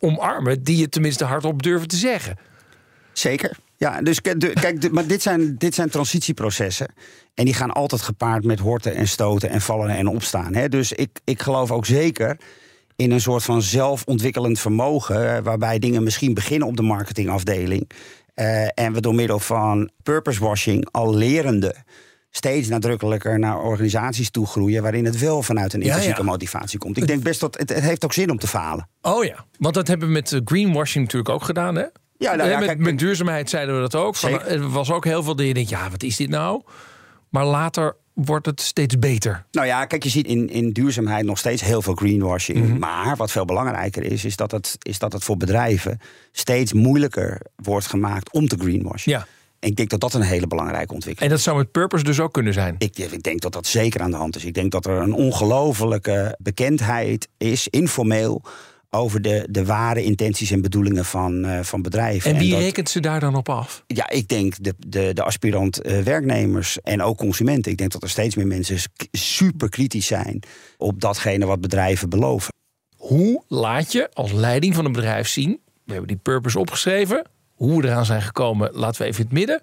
omarmen die het tenminste hardop durven te zeggen. Zeker. Ja, dus kijk, maar dit zijn transitieprocessen. En die gaan altijd gepaard met horten en stoten en vallen en opstaan. Hè? Dus ik geloof ook zeker in een soort van zelfontwikkelend vermogen, waarbij dingen misschien beginnen op de marketingafdeling. En we door middel van purposewashing al lerende steeds nadrukkelijker naar organisaties toe groeien, waarin het wel vanuit een intrinsieke motivatie komt. Ik denk best dat het heeft ook zin om te falen. Oh ja, want dat hebben we met greenwashing natuurlijk ook gedaan, hè? Ja, nou ja, met duurzaamheid zeiden we dat ook. Er was ook heel veel dat je denkt, ja, wat is dit nou? Maar later wordt het steeds beter. Nou ja, kijk, je ziet in duurzaamheid nog steeds heel veel greenwashing. Mm-hmm. Maar wat veel belangrijker is dat het voor bedrijven steeds moeilijker wordt gemaakt om te greenwashen. Ja. Ik denk dat dat een hele belangrijke ontwikkeling is. En dat zou met purpose dus ook kunnen zijn? Ik denk dat dat zeker aan de hand is. Ik denk dat er een ongelofelijke bekendheid is, informeel, over de ware intenties en bedoelingen van bedrijven. En wie rekent ze daar dan op af? Ja, ik denk de aspirant werknemers en ook consumenten. Ik denk dat er steeds meer mensen super kritisch zijn op datgene wat bedrijven beloven. Hoe laat je als leiding van een bedrijf zien, we hebben die purpose opgeschreven, hoe we eraan zijn gekomen, laten we even in het midden.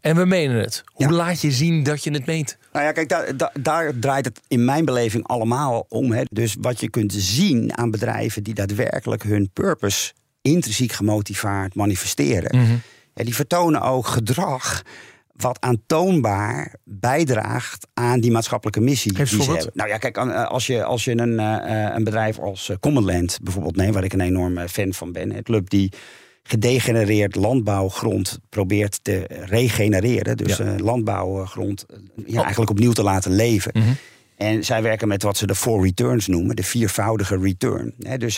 En we menen het. Hoe laat je zien dat je het meent? Nou ja, kijk, daar draait het in mijn beleving allemaal om. Hè. Dus wat je kunt zien aan bedrijven die daadwerkelijk hun purpose intrinsiek gemotiveerd manifesteren. Mm-hmm. Ja, die vertonen ook gedrag wat aantoonbaar bijdraagt aan die maatschappelijke missie die ze hebben. Nou ja, kijk, als je een bedrijf als Commonland bijvoorbeeld neemt, waar ik een enorme fan van ben. Een club die gedegenereerd landbouwgrond probeert te regenereren. Dus landbouwgrond eigenlijk opnieuw te laten leven. Mm-hmm. En zij werken met wat ze de 4 returns noemen, de 4-voudige return. Dus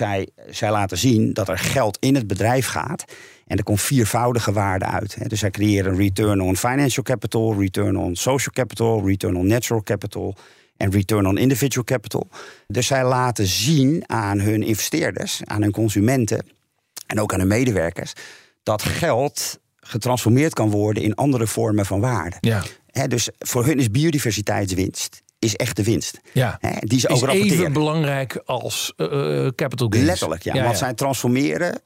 zij laten zien dat er geld in het bedrijf gaat en er komt 4-voudige waarde uit. Dus zij creëren een return on financial capital, return on social capital, return on natural capital en return on individual capital. Dus zij laten zien aan hun investeerders, aan hun consumenten en ook aan de medewerkers, dat geld getransformeerd kan worden in andere vormen van waarde. Ja. He, dus voor hun is biodiversiteitswinst is echt de winst. Ja. He, die ze ook rapporteren. Is even belangrijk als capital gains. Letterlijk, ja. Want zij transformeren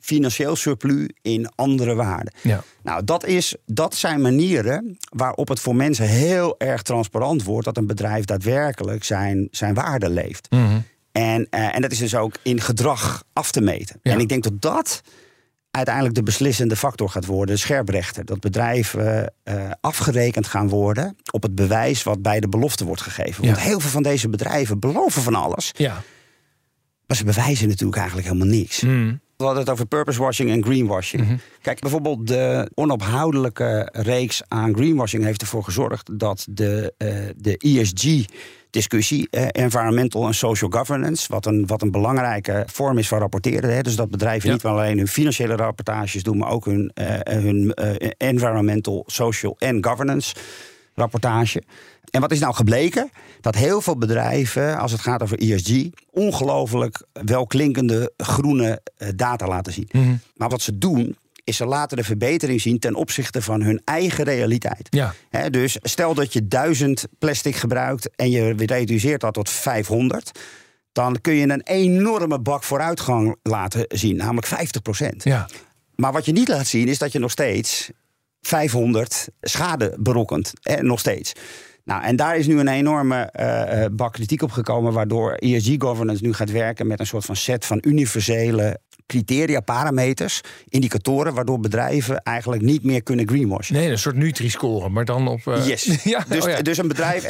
financieel surplus in andere waarden. Ja. Nou, dat zijn manieren waarop het voor mensen heel erg transparant wordt dat een bedrijf daadwerkelijk zijn waarde leeft. Mm-hmm. En dat is dus ook in gedrag af te meten. Ja. En ik denk dat dat uiteindelijk de beslissende factor gaat worden, de scherprechter. Dat bedrijven afgerekend gaan worden op het bewijs wat bij de belofte wordt gegeven. Ja. Want heel veel van deze bedrijven beloven van alles. Ja. Maar ze bewijzen natuurlijk eigenlijk helemaal niks. Mm. We hadden het over purposewashing en greenwashing. Mm-hmm. Kijk, bijvoorbeeld de onophoudelijke reeks aan greenwashing heeft ervoor gezorgd dat de ESG-discussie, environmental en social governance, wat een belangrijke vorm is van rapporteren. Hè, dus dat bedrijven niet alleen hun financiële rapportages doen, maar ook hun environmental, social en governance rapportage. En wat is nou gebleken? Dat heel veel bedrijven, als het gaat over ESG, ongelooflijk welklinkende groene data laten zien. Mm-hmm. Maar wat ze doen, is ze laten de verbetering zien ten opzichte van hun eigen realiteit. Ja. He, dus stel dat je 1000 plastic gebruikt en je reduceert dat tot 500... dan kun je een enorme bak vooruitgang laten zien, namelijk 50%. Ja. Maar wat je niet laat zien, is dat je nog steeds 500 schade berokkent. Nog steeds. Nou, en daar is nu een enorme bak kritiek op gekomen, waardoor ESG governance nu gaat werken met een soort van set van universele criteria, parameters, indicatoren waardoor bedrijven eigenlijk niet meer kunnen greenwashen. Nee, een soort Nutri-score, maar dan op... Yes. Ja. Dus, dus een bedrijf,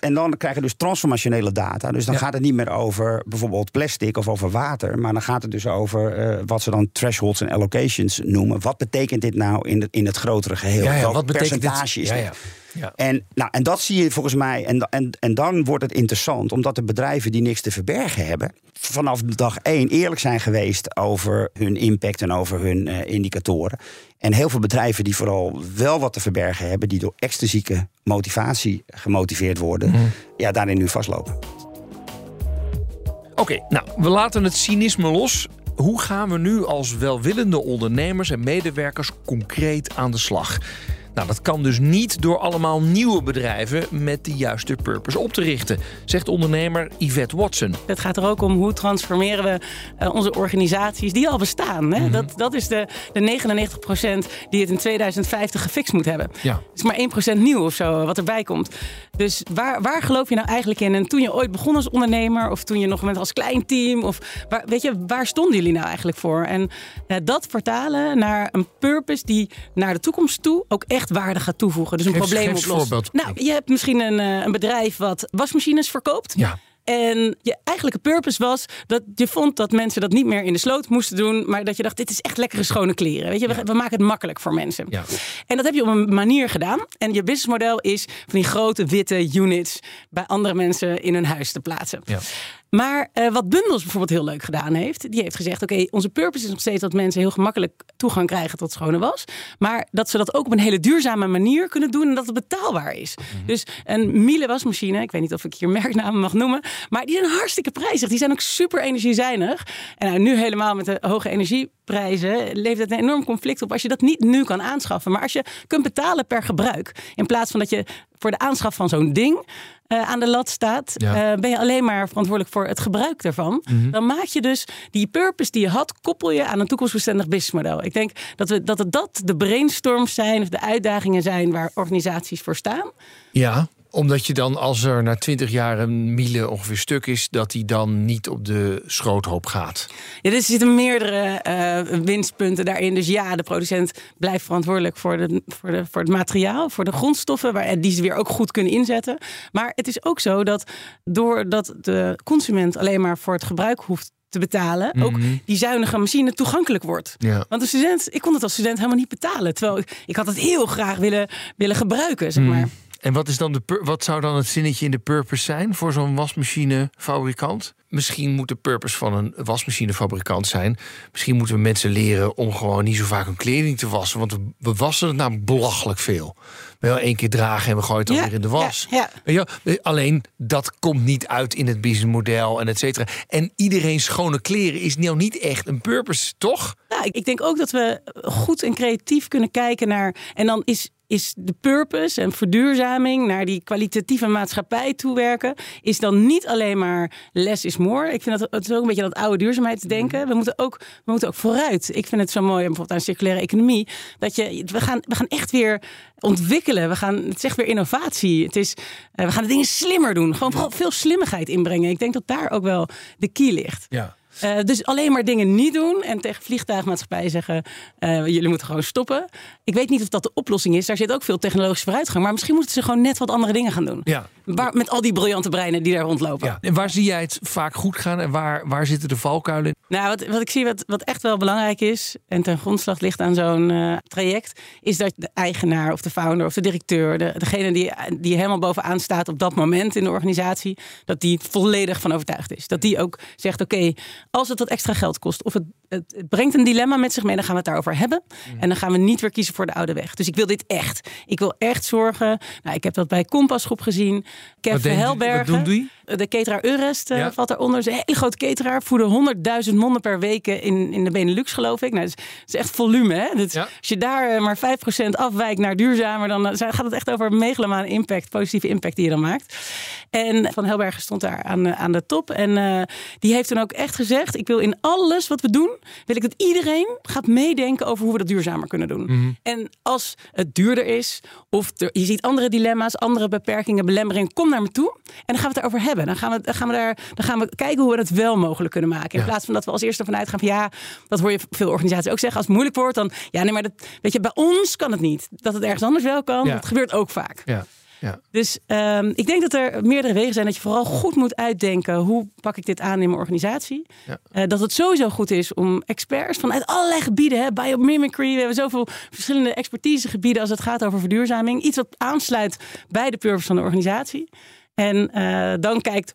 en dan krijg je dus transformationele data. Dus dan gaat het niet meer over bijvoorbeeld plastic of over water, maar dan gaat het dus over wat ze dan thresholds en allocations noemen. Wat betekent dit nou in het grotere geheel? Ja, wat percentage is dit? Ja. En dat zie je volgens mij, en dan wordt het interessant, omdat de bedrijven die niks te verbergen hebben, vanaf dag 1 eerlijk zijn geweest over hun impact en over hun indicatoren. En heel veel bedrijven die vooral wel wat te verbergen hebben, die door extrinsieke motivatie gemotiveerd worden, daarin nu vastlopen. Oké, nou, we laten het cynisme los. Hoe gaan we nu als welwillende ondernemers en medewerkers concreet aan de slag? Nou, dat kan dus niet door allemaal nieuwe bedrijven met de juiste purpose op te richten, zegt ondernemer Yvette Watson. Het gaat er ook om hoe transformeren we onze organisaties die al bestaan. Hè? Mm-hmm. Dat is de 99% die het in 2050 gefixt moet hebben. Ja. Het is maar 1% nieuw of zo wat erbij komt. Dus waar geloof je nou eigenlijk in? En toen je ooit begon als ondernemer of toen je nog als klein team, of waar stonden jullie nou eigenlijk voor? En dat vertalen naar een purpose die naar de toekomst toe ook echt waarde gaat toevoegen. Dus een probleem oplossen. Nou, je hebt misschien een bedrijf wat wasmachines verkoopt. Ja. En je eigenlijke purpose was dat je vond dat mensen dat niet meer in de sloot moesten doen, maar dat je dacht, dit is echt lekkere schone kleren. Weet je, we maken het makkelijk voor mensen. Ja. En dat heb je op een manier gedaan. En je businessmodel is van die grote witte units bij andere mensen in hun huis te plaatsen. Ja. Maar wat Bundels bijvoorbeeld heel leuk gedaan heeft, die heeft gezegd, oké, onze purpose is nog steeds dat mensen heel gemakkelijk toegang krijgen tot schone was, maar dat ze dat ook op een hele duurzame manier kunnen doen en dat het betaalbaar is. Mm-hmm. Dus een Miele wasmachine, ik weet niet of ik hier merknamen mag noemen, maar die zijn hartstikke prijzig. Die zijn ook super energiezuinig. En nu helemaal met de hoge energieprijzen levert het een enorm conflict op als je dat niet nu kan aanschaffen. Maar als je kunt betalen per gebruik, in plaats van dat je voor de aanschaf van zo'n ding aan de lat staat, ben je alleen maar verantwoordelijk voor het gebruik daarvan. Mm-hmm. Dan maak je dus die purpose die je had, koppel je aan een toekomstbestendig businessmodel. Ik denk dat de brainstorms zijn, of de uitdagingen zijn waar organisaties voor staan. Ja, omdat je dan als er na 20 jaar een Miele ongeveer stuk is, dat die dan niet op de schroothoop gaat. Ja, dus er zitten meerdere winstpunten daarin. Dus ja, de producent blijft verantwoordelijk voor het materiaal, voor de grondstoffen, die ze weer ook goed kunnen inzetten. Maar het is ook zo dat doordat de consument alleen maar voor het gebruik hoeft te betalen, ook die zuinige machine toegankelijk wordt. Ja. Want als student, ik kon het als student helemaal niet betalen, terwijl ik had het heel graag willen gebruiken, zeg maar. En wat is dan wat zou dan het zinnetje in de purpose zijn voor zo'n wasmachinefabrikant? Misschien moet de purpose van een wasmachinefabrikant zijn, misschien moeten we mensen leren om gewoon niet zo vaak hun kleding te wassen. Want we wassen het namelijk belachelijk veel. We wel 1 keer dragen en we gooien het dan weer in de was. Ja. Alleen, dat komt niet uit in het businessmodel en et cetera. En iedereen schone kleren is nou niet echt een purpose, toch? Nou, ik denk ook dat we goed en creatief kunnen kijken naar, en dan is de purpose en verduurzaming naar die kwalitatieve maatschappij toewerken, is dan niet alleen maar less is more. Ik vind dat het is ook een beetje dat oude duurzaamheidsdenken. We moeten ook vooruit. Ik vind het zo mooi bijvoorbeeld aan circulaire economie, dat we gaan echt weer ontwikkelen. Het is echt weer innovatie. We gaan de dingen slimmer doen. Gewoon vooral veel slimmigheid inbrengen. Ik denk dat daar ook wel de key ligt. Ja. Dus alleen maar dingen niet doen en tegen vliegtuigmaatschappijen zeggen, jullie moeten gewoon stoppen. Ik weet niet of dat de oplossing is. Daar zit ook veel technologische vooruitgang. Maar misschien moeten ze gewoon net wat andere dingen gaan doen. Ja. Met al die briljante breinen die daar rondlopen. Ja. En waar zie jij het vaak goed gaan en waar zitten de valkuilen in? Nou, wat ik zie wat echt wel belangrijk is en ten grondslag ligt aan zo'n traject, is dat de eigenaar of de founder of de directeur, degene die helemaal bovenaan staat op dat moment in de organisatie, dat die volledig van overtuigd is. Dat die ook zegt, oké, als het wat extra geld kost of het brengt een dilemma met zich mee, dan gaan we het daarover hebben. En dan gaan we niet weer kiezen voor de oude weg. Dus ik wil dit echt. Ik wil echt zorgen. Nou, ik heb dat bij Compass Groep gezien. Kevin Helberg, de cateraar Urest, valt daaronder. Is een hele grote cateraar. Voeden 100.000 monden per week in de Benelux, geloof ik. Nou, dat is echt volume. Hè? Als je daar maar 5% afwijkt naar duurzamer, dan gaat het echt over megalomaan impact, positieve impact die je dan maakt. En Van Helberg stond daar aan de top. En die heeft dan ook echt gezegd, ik wil in alles wat we doen, wil ik dat iedereen gaat meedenken over hoe we dat duurzamer kunnen doen. Mm-hmm. En als het duurder is, of je ziet andere dilemma's, andere beperkingen, belemmeringen, kom naar me toe. En dan gaan we het daarover hebben. Dan gaan we kijken hoe we dat wel mogelijk kunnen maken. In plaats van dat we als eerste vanuit gaan van ja, dat hoor je veel organisaties ook zeggen. Als het moeilijk wordt, dan ja, nee, maar dat, weet je, bij ons kan het niet. Dat het ergens anders wel kan, dat gebeurt ook vaak. Ja. Ja. Dus ik denk dat er meerdere wegen zijn. Dat je vooral goed moet uitdenken. Hoe pak ik dit aan in mijn organisatie? Ja. Dat het sowieso goed is om experts vanuit allerlei gebieden. Hè, biomimicry. We hebben zoveel verschillende expertisegebieden als het gaat over verduurzaming. Iets wat aansluit bij de purpose van de organisatie. En dan kijkt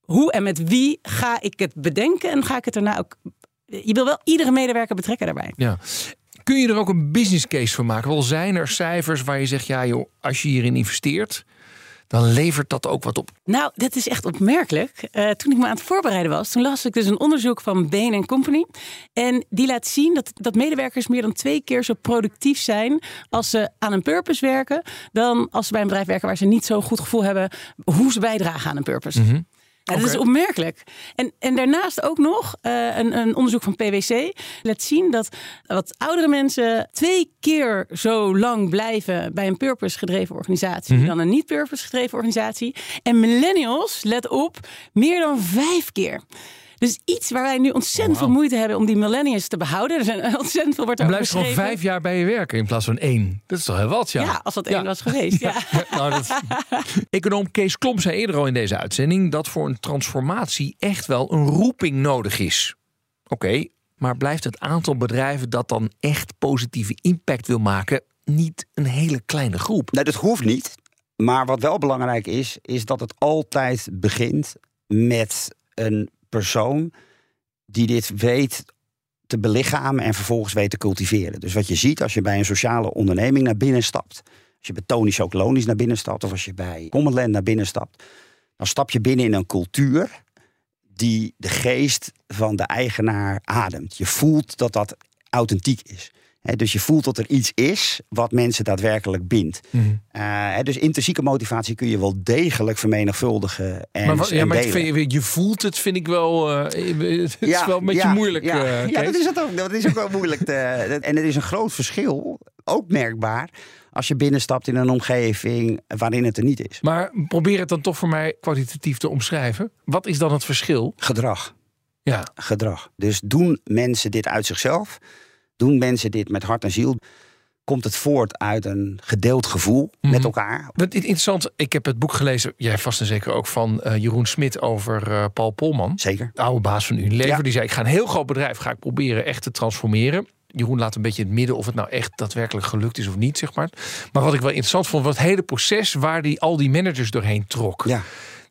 hoe en met wie ga ik het bedenken. En ga ik het daarna ook... Je wil wel iedere medewerker betrekken daarbij. Ja. Kun je er ook een business case van maken? Wel zijn er cijfers waar je zegt, ja joh, als je hierin investeert, dan levert dat ook wat op. Nou, dat is echt opmerkelijk. Toen ik me aan het voorbereiden was, toen las ik dus een onderzoek van Bain & Company. En die laat zien dat medewerkers meer dan 2 keer zo productief zijn als ze aan een purpose werken, dan als ze bij een bedrijf werken waar ze niet zo'n goed gevoel hebben hoe ze bijdragen aan een purpose. Mm-hmm. Ja, dat is opmerkelijk. En daarnaast ook nog een onderzoek van PwC laat zien dat wat oudere mensen 2 keer zo lang blijven bij een purpose-gedreven organisatie dan een niet-purpose-gedreven organisatie. En millennials, let op, meer dan 5 keer. Dus iets waar wij nu ontzettend veel moeite hebben om die millennials te behouden. Er zijn ontzettend veel wordt over geschreven. Blijf gewoon 5 jaar bij je werken in plaats van 1. Dat is toch heel wat, ja. Ja, als dat 1 was geweest, ja. Nou, Econoom Kees Klomp zei eerder al in deze uitzending dat voor een transformatie echt wel een roeping nodig is. Oké, maar blijft het aantal bedrijven dat dan echt positieve impact wil maken niet een hele kleine groep? Nee, dat hoeft niet. Maar wat wel belangrijk is, is dat het altijd begint met een persoon die dit weet te belichamen en vervolgens weet te cultiveren. Dus wat je ziet als je bij een sociale onderneming naar binnen stapt, als je bij Tony Chocolonely naar binnen stapt of als je bij Commonland naar binnen stapt, dan stap je binnen in een cultuur die de geest van de eigenaar ademt. Je voelt dat dat authentiek is. Dus je voelt dat er iets is wat mensen daadwerkelijk bindt. Mm-hmm. Dus intrinsieke motivatie kun je wel degelijk vermenigvuldigen. Maar je voelt het, vind ik wel. Het is wel een beetje moeilijk. Ja, dat is het ook. Dat is ook wel moeilijk. En er is een groot verschil, ook merkbaar, als je binnenstapt in een omgeving waarin het er niet is. Maar probeer het dan toch voor mij kwalitatief te omschrijven. Wat is dan het verschil? Gedrag. Ja. Gedrag. Dus doen mensen dit uit zichzelf? Doen mensen dit met hart en ziel? Komt het voort uit een gedeeld gevoel met elkaar? Interessant, ik heb het boek gelezen, jij vast en zeker ook, van Jeroen Smit over Paul Polman. Zeker. De oude baas van Unilever. Ja. Die zei, ik ga een heel groot bedrijf ga ik proberen echt te transformeren. Jeroen laat een beetje in het midden of het nou echt daadwerkelijk gelukt is of niet, zeg maar. Maar wat ik wel interessant vond, was het hele proces waar die al die managers doorheen trok. Ja.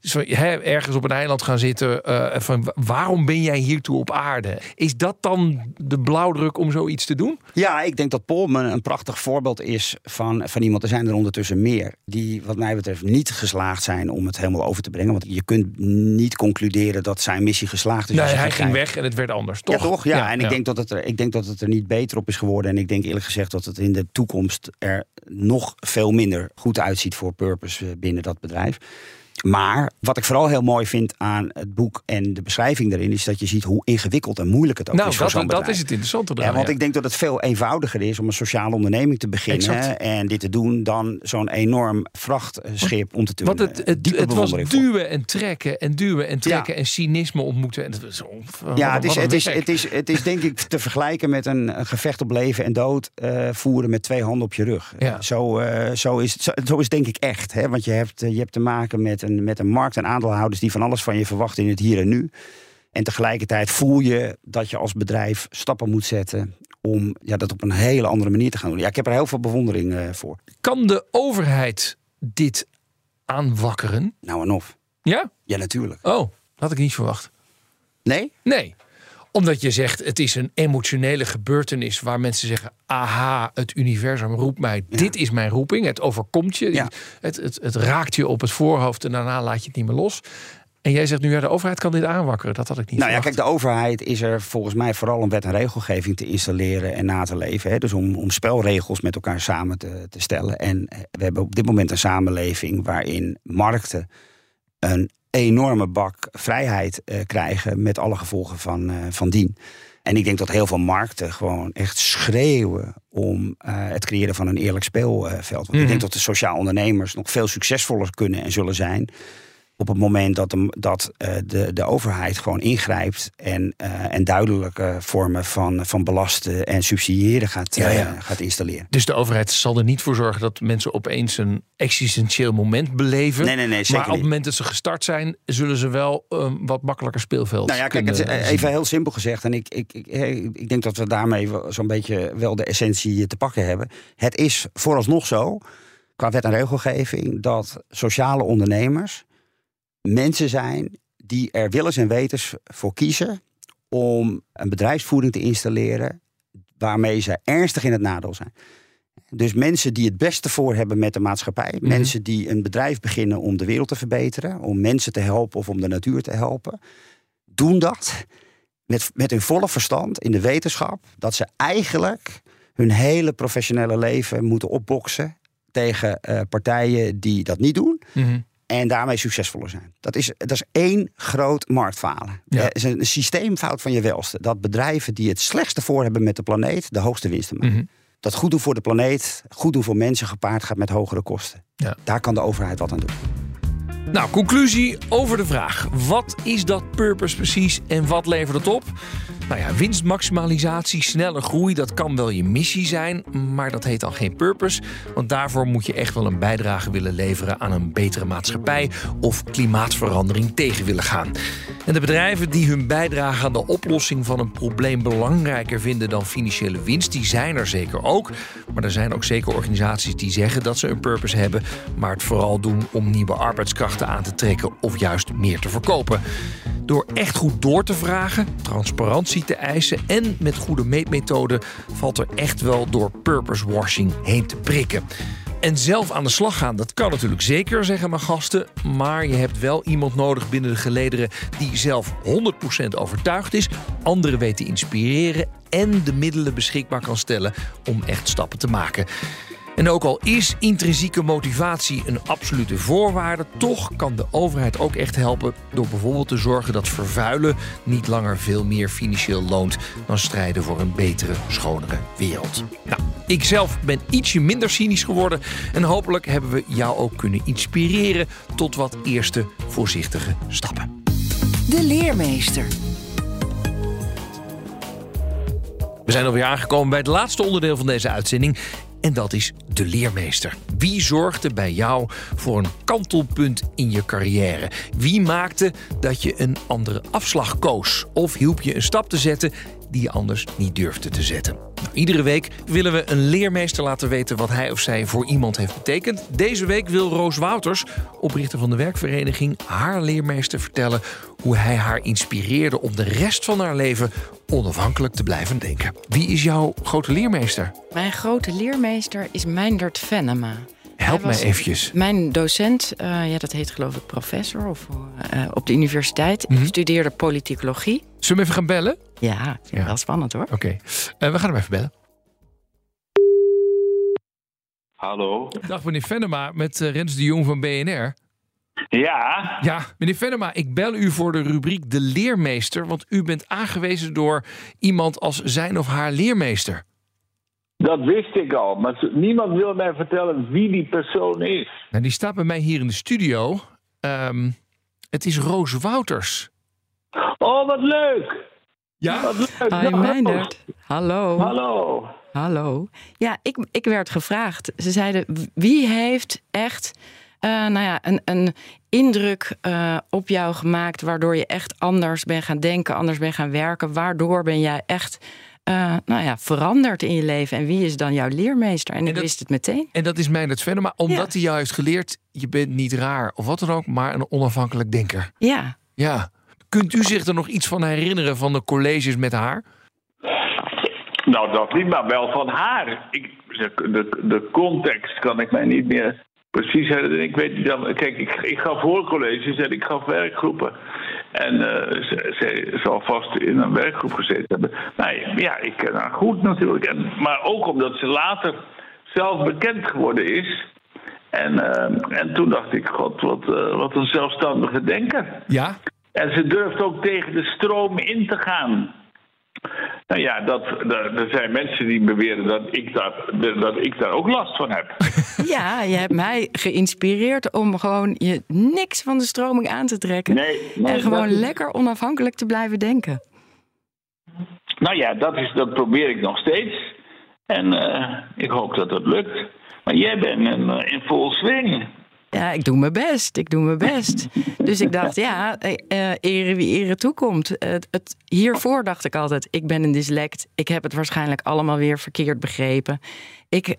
Dus ergens op een eiland gaan zitten. Van waarom ben jij hiertoe op aarde? Is dat dan de blauwdruk om zoiets te doen? Ja, ik denk dat Polman een prachtig voorbeeld is van iemand. Er zijn er ondertussen meer die wat mij betreft niet geslaagd zijn om het helemaal over te brengen. Want je kunt niet concluderen dat zijn missie geslaagd is. Nee, hij ging weg en het werd anders, toch? Ja, toch? Ja, ja en ja. Ik denk dat het er niet beter op is geworden. En ik denk eerlijk gezegd dat het in de toekomst er nog veel minder goed uitziet voor purpose binnen dat bedrijf. Maar wat ik vooral heel mooi vind aan het boek en de beschrijving daarin is dat je ziet hoe ingewikkeld en moeilijk het ook is voor zo'n bedrijf. Dat is het interessante dan. Ja, want ik denk dat het veel eenvoudiger is om een sociale onderneming te beginnen en dit te doen dan zo'n enorm vrachtschip om te turnen. Want het was duwen en trekken en duwen en trekken en cynisme ontmoeten. En het is denk ik te vergelijken met een gevecht op leven en dood voeren met 2 handen op je rug. Ja. Zo is denk ik echt. Hè? Want je hebt te maken met een markt en aandeelhouders die van alles van je verwachten in het hier en nu. En tegelijkertijd voel je dat je als bedrijf stappen moet zetten om dat op een hele andere manier te gaan doen. Ja, ik heb er heel veel bewondering voor. Kan de overheid dit aanwakkeren? Nou en of. Ja? Ja, natuurlijk. Oh, had ik niet verwacht. Nee? Nee. Omdat je zegt, het is een emotionele gebeurtenis waar mensen zeggen, aha, het universum roept mij. Ja. Dit is mijn roeping. Het overkomt je. Ja. Het raakt je op het voorhoofd en daarna laat je het niet meer los. En jij zegt nu, ja, de overheid kan dit aanwakkeren. Dat had ik niet verwacht. Kijk, de overheid is er volgens mij vooral om wet en regelgeving te installeren en na te leven. Hè? Dus om spelregels met elkaar samen te stellen. En we hebben op dit moment een samenleving waarin markten een enorme bak vrijheid krijgen met alle gevolgen van dien. En ik denk dat heel veel markten gewoon echt schreeuwen om het creëren van een eerlijk speelveld. Want ik denk dat de sociaal ondernemers nog veel succesvoller kunnen en zullen zijn op het moment dat de overheid gewoon ingrijpt en duidelijke vormen van belasten en subsidiëren gaat installeren. Dus de overheid zal er niet voor zorgen dat mensen opeens een existentieel moment beleven. Nee, zeker niet. Maar op het moment dat ze gestart zijn, zullen ze wel wat makkelijker speelveld kunnen zien. Even heel simpel gezegd, en ik denk dat we daarmee zo'n beetje wel de essentie te pakken hebben. Het is vooralsnog zo, qua wet en regelgeving, dat sociale ondernemers mensen zijn die er willens en wetens voor kiezen om een bedrijfsvoering te installeren waarmee ze ernstig in het nadeel zijn. Dus mensen die het beste voor hebben met de maatschappij. Mm-hmm. Mensen die een bedrijf beginnen om de wereld te verbeteren, om mensen te helpen of om de natuur te helpen, doen dat met hun volle verstand in de wetenschap dat ze eigenlijk hun hele professionele leven moeten opboksen tegen partijen die dat niet doen. Mm-hmm. En daarmee succesvoller zijn. Dat is één groot marktfalen. Ja. Het is een systeemfout van je welste. Dat bedrijven die het slechtste voor hebben met de planeet de hoogste winsten maken. Mm-hmm. Dat goed doen voor de planeet, goed doen voor mensen gepaard gaat met hogere kosten. Ja. Daar kan de overheid wat aan doen. Nou, conclusie over de vraag. Wat is dat purpose precies en wat levert het op? Nou ja, winstmaximalisatie, snelle groei, dat kan wel je missie zijn, maar dat heet al geen purpose. Want daarvoor moet je echt wel een bijdrage willen leveren aan een betere maatschappij of klimaatverandering tegen willen gaan. En de bedrijven die hun bijdrage aan de oplossing van een probleem belangrijker vinden dan financiële winst, die zijn er zeker ook. Maar er zijn ook zeker organisaties die zeggen dat ze een purpose hebben, maar het vooral doen om nieuwe arbeidskrachten aan te trekken of juist meer te verkopen. Door echt goed door te vragen, transparantie te eisen en met goede meetmethoden valt er echt wel door purpose washing heen te prikken. En zelf aan de slag gaan, dat kan natuurlijk zeker, zeggen mijn gasten. Maar je hebt wel iemand nodig binnen de gelederen die zelf 100% overtuigd is, anderen weet te inspireren en de middelen beschikbaar kan stellen om echt stappen te maken. En ook al is intrinsieke motivatie een absolute voorwaarde, toch kan de overheid ook echt helpen door bijvoorbeeld te zorgen dat vervuilen niet langer veel meer financieel loont dan strijden voor een betere, schonere wereld. Nou, ik zelf ben ietsje minder cynisch geworden en hopelijk hebben we jou ook kunnen inspireren tot wat eerste voorzichtige stappen. De leermeester. We zijn alweer aangekomen bij het laatste onderdeel van deze uitzending. En dat is de leermeester. Wie zorgde bij jou voor een kantelpunt in je carrière? Wie maakte dat je een andere afslag koos? Of hielp je een stap te zetten die je anders niet durfde te zetten? Nou, iedere week willen we een leermeester laten weten wat hij of zij voor iemand heeft betekend. Deze week wil Roos Wouters, oprichter van de werkvereniging, haar leermeester vertellen hoe hij haar inspireerde om de rest van haar leven onafhankelijk te blijven denken. Wie is jouw grote leermeester? Mijn grote leermeester is Meindert Fennema. Help mij eventjes. Mijn docent, dat heet geloof ik professor of op de universiteit. Mm-hmm. Ik studeerde politicologie. Zullen we hem even gaan bellen? Ja, wel spannend hoor. Oké. We gaan hem even bellen. Hallo. Dag meneer Fennema, met Rens de Jong van BNR. Ja. Ja, meneer Fennema, ik bel u voor de rubriek De Leermeester, want u bent aangewezen door iemand als zijn of haar leermeester. Dat wist ik al, maar niemand wil mij vertellen wie die persoon is. Nou, die staat bij mij hier in de studio. Het is Roos Wouters. Oh, wat leuk! Ja, wat leuk. Hi, Meindert. Hallo. Hallo. Hallo. Ja, ik werd gevraagd. Ze zeiden, wie heeft echt een indruk op jou gemaakt waardoor je echt anders bent gaan denken, anders bent gaan werken. Waardoor ben jij echt veranderd in je leven? En wie is dan jouw leermeester? En ik wist het meteen. En dat is Meindert Fennema, omdat hij jou heeft geleerd, je bent niet raar of wat dan ook, maar een onafhankelijk denker. Ja. Ja. Kunt u zich er nog iets van herinneren van de colleges met haar? Nou, dat niet, maar wel van haar. De context kan ik mij niet meer precies herinneren. Ik weet niet, kijk, ik gaf hoorcolleges en ik gaf werkgroepen. En zij zal vast in een werkgroep gezeten hebben. Maar ja, ik ken haar goed natuurlijk. Maar ook omdat ze later zelf bekend geworden is. En toen dacht ik, god, wat een zelfstandige denker. Ja. En ze durft ook tegen de stroom in te gaan. Nou ja, er zijn mensen die beweren dat ik daar ook last van heb. Ja, je hebt mij geïnspireerd om gewoon je niks van de stroming aan te trekken. Nee, en gewoon lekker onafhankelijk te blijven denken. Nou ja, dat probeer ik nog steeds. En ik hoop dat dat lukt. Maar jij bent in vol swing. Ja, ik doe mijn best. Dus ik dacht, ja, ere wie ere toekomt. Hiervoor dacht ik altijd, ik ben een dyslect. Ik heb het waarschijnlijk allemaal weer verkeerd begrepen. Ik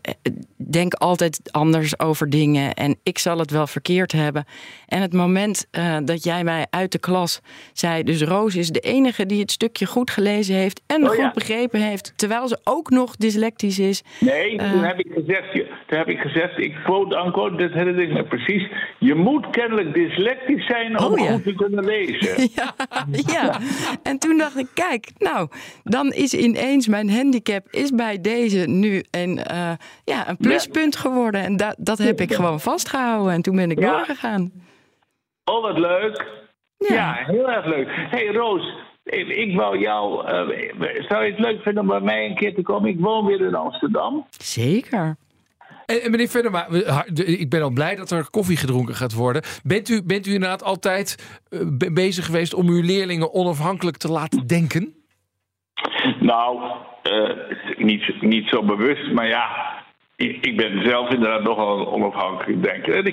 denk altijd anders over dingen en ik zal het wel verkeerd hebben. En het moment dat jij mij uit de klas zei... dus Roos is de enige die het stukje goed gelezen heeft... en goed begrepen heeft, terwijl ze ook nog dyslectisch is. Nee, toen heb ik gezegd, ik quote-unquote, dat hele ding maar precies... je moet kennelijk dyslectisch zijn om goed te kunnen lezen. Ja. En toen dacht ik, kijk, nou, dan is ineens mijn handicap is bij deze nu... een pluspunt geworden. En dat heb ik gewoon vastgehouden. En toen ben ik doorgegaan. Oh, wat leuk. Ja, heel erg leuk. Hé, Roos, ik wou jou... zou je het leuk vinden om bij mij een keer te komen? Ik woon weer in Amsterdam. Zeker. En meneer Fennema, ik ben al blij dat er koffie gedronken gaat worden. Bent u inderdaad altijd bezig geweest om uw leerlingen onafhankelijk te laten denken? Nou... Niet zo bewust, maar ja, ik ben zelf inderdaad nogal onafhankelijk denken. En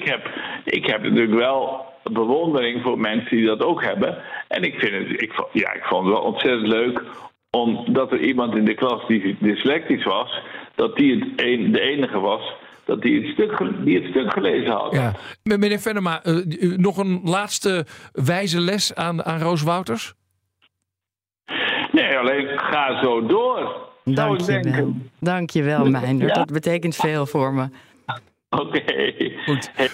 ik heb natuurlijk wel bewondering voor mensen die dat ook hebben. En ik vond het wel ontzettend leuk omdat er iemand in de klas die dyslectisch was, dat die de enige was dat die het stuk gelezen had. Ja. Meneer Fennema, nog een laatste wijze les aan Roos Wouters? Nee, alleen ga zo door. Dank je wel, Meindert. Ja. Dat betekent veel voor me. Oké. Goed. Hey.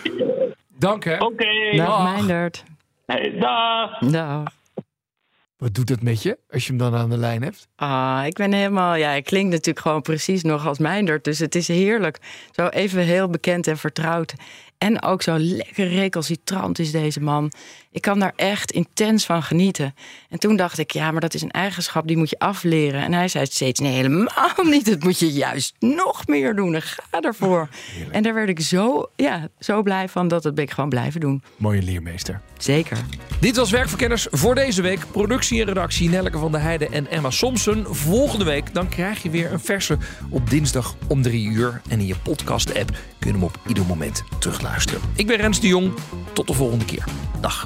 Dank, hè. Oké. Dag, Meindert. Hey, dag. Dag. Wat doet dat met je, als je hem dan aan de lijn hebt? Ah, ik ben helemaal... Ja, ik klink natuurlijk gewoon precies nog als Meindert. Dus het is heerlijk. Zo even heel bekend en vertrouwd. En ook zo lekker recalcitrant is deze man. Ik kan daar echt intens van genieten. En toen dacht ik, ja, maar dat is een eigenschap, die moet je afleren. En hij zei steeds, nee, helemaal niet. Dat moet je juist nog meer doen. En ga ervoor. Heerlijk. En daar werd ik zo blij van dat ben ik gewoon blijven doen. Mooie leermeester. Zeker. Dit was Werkverkenners voor deze week. Productie en redactie Nelleke van der Heijden en Emma Somsen. Volgende week dan krijg je weer een verse op dinsdag om 3:00. En in je podcast-app kun je hem op ieder moment terugluisteren. Ik ben Rens de Jong. Tot de volgende keer. Dag.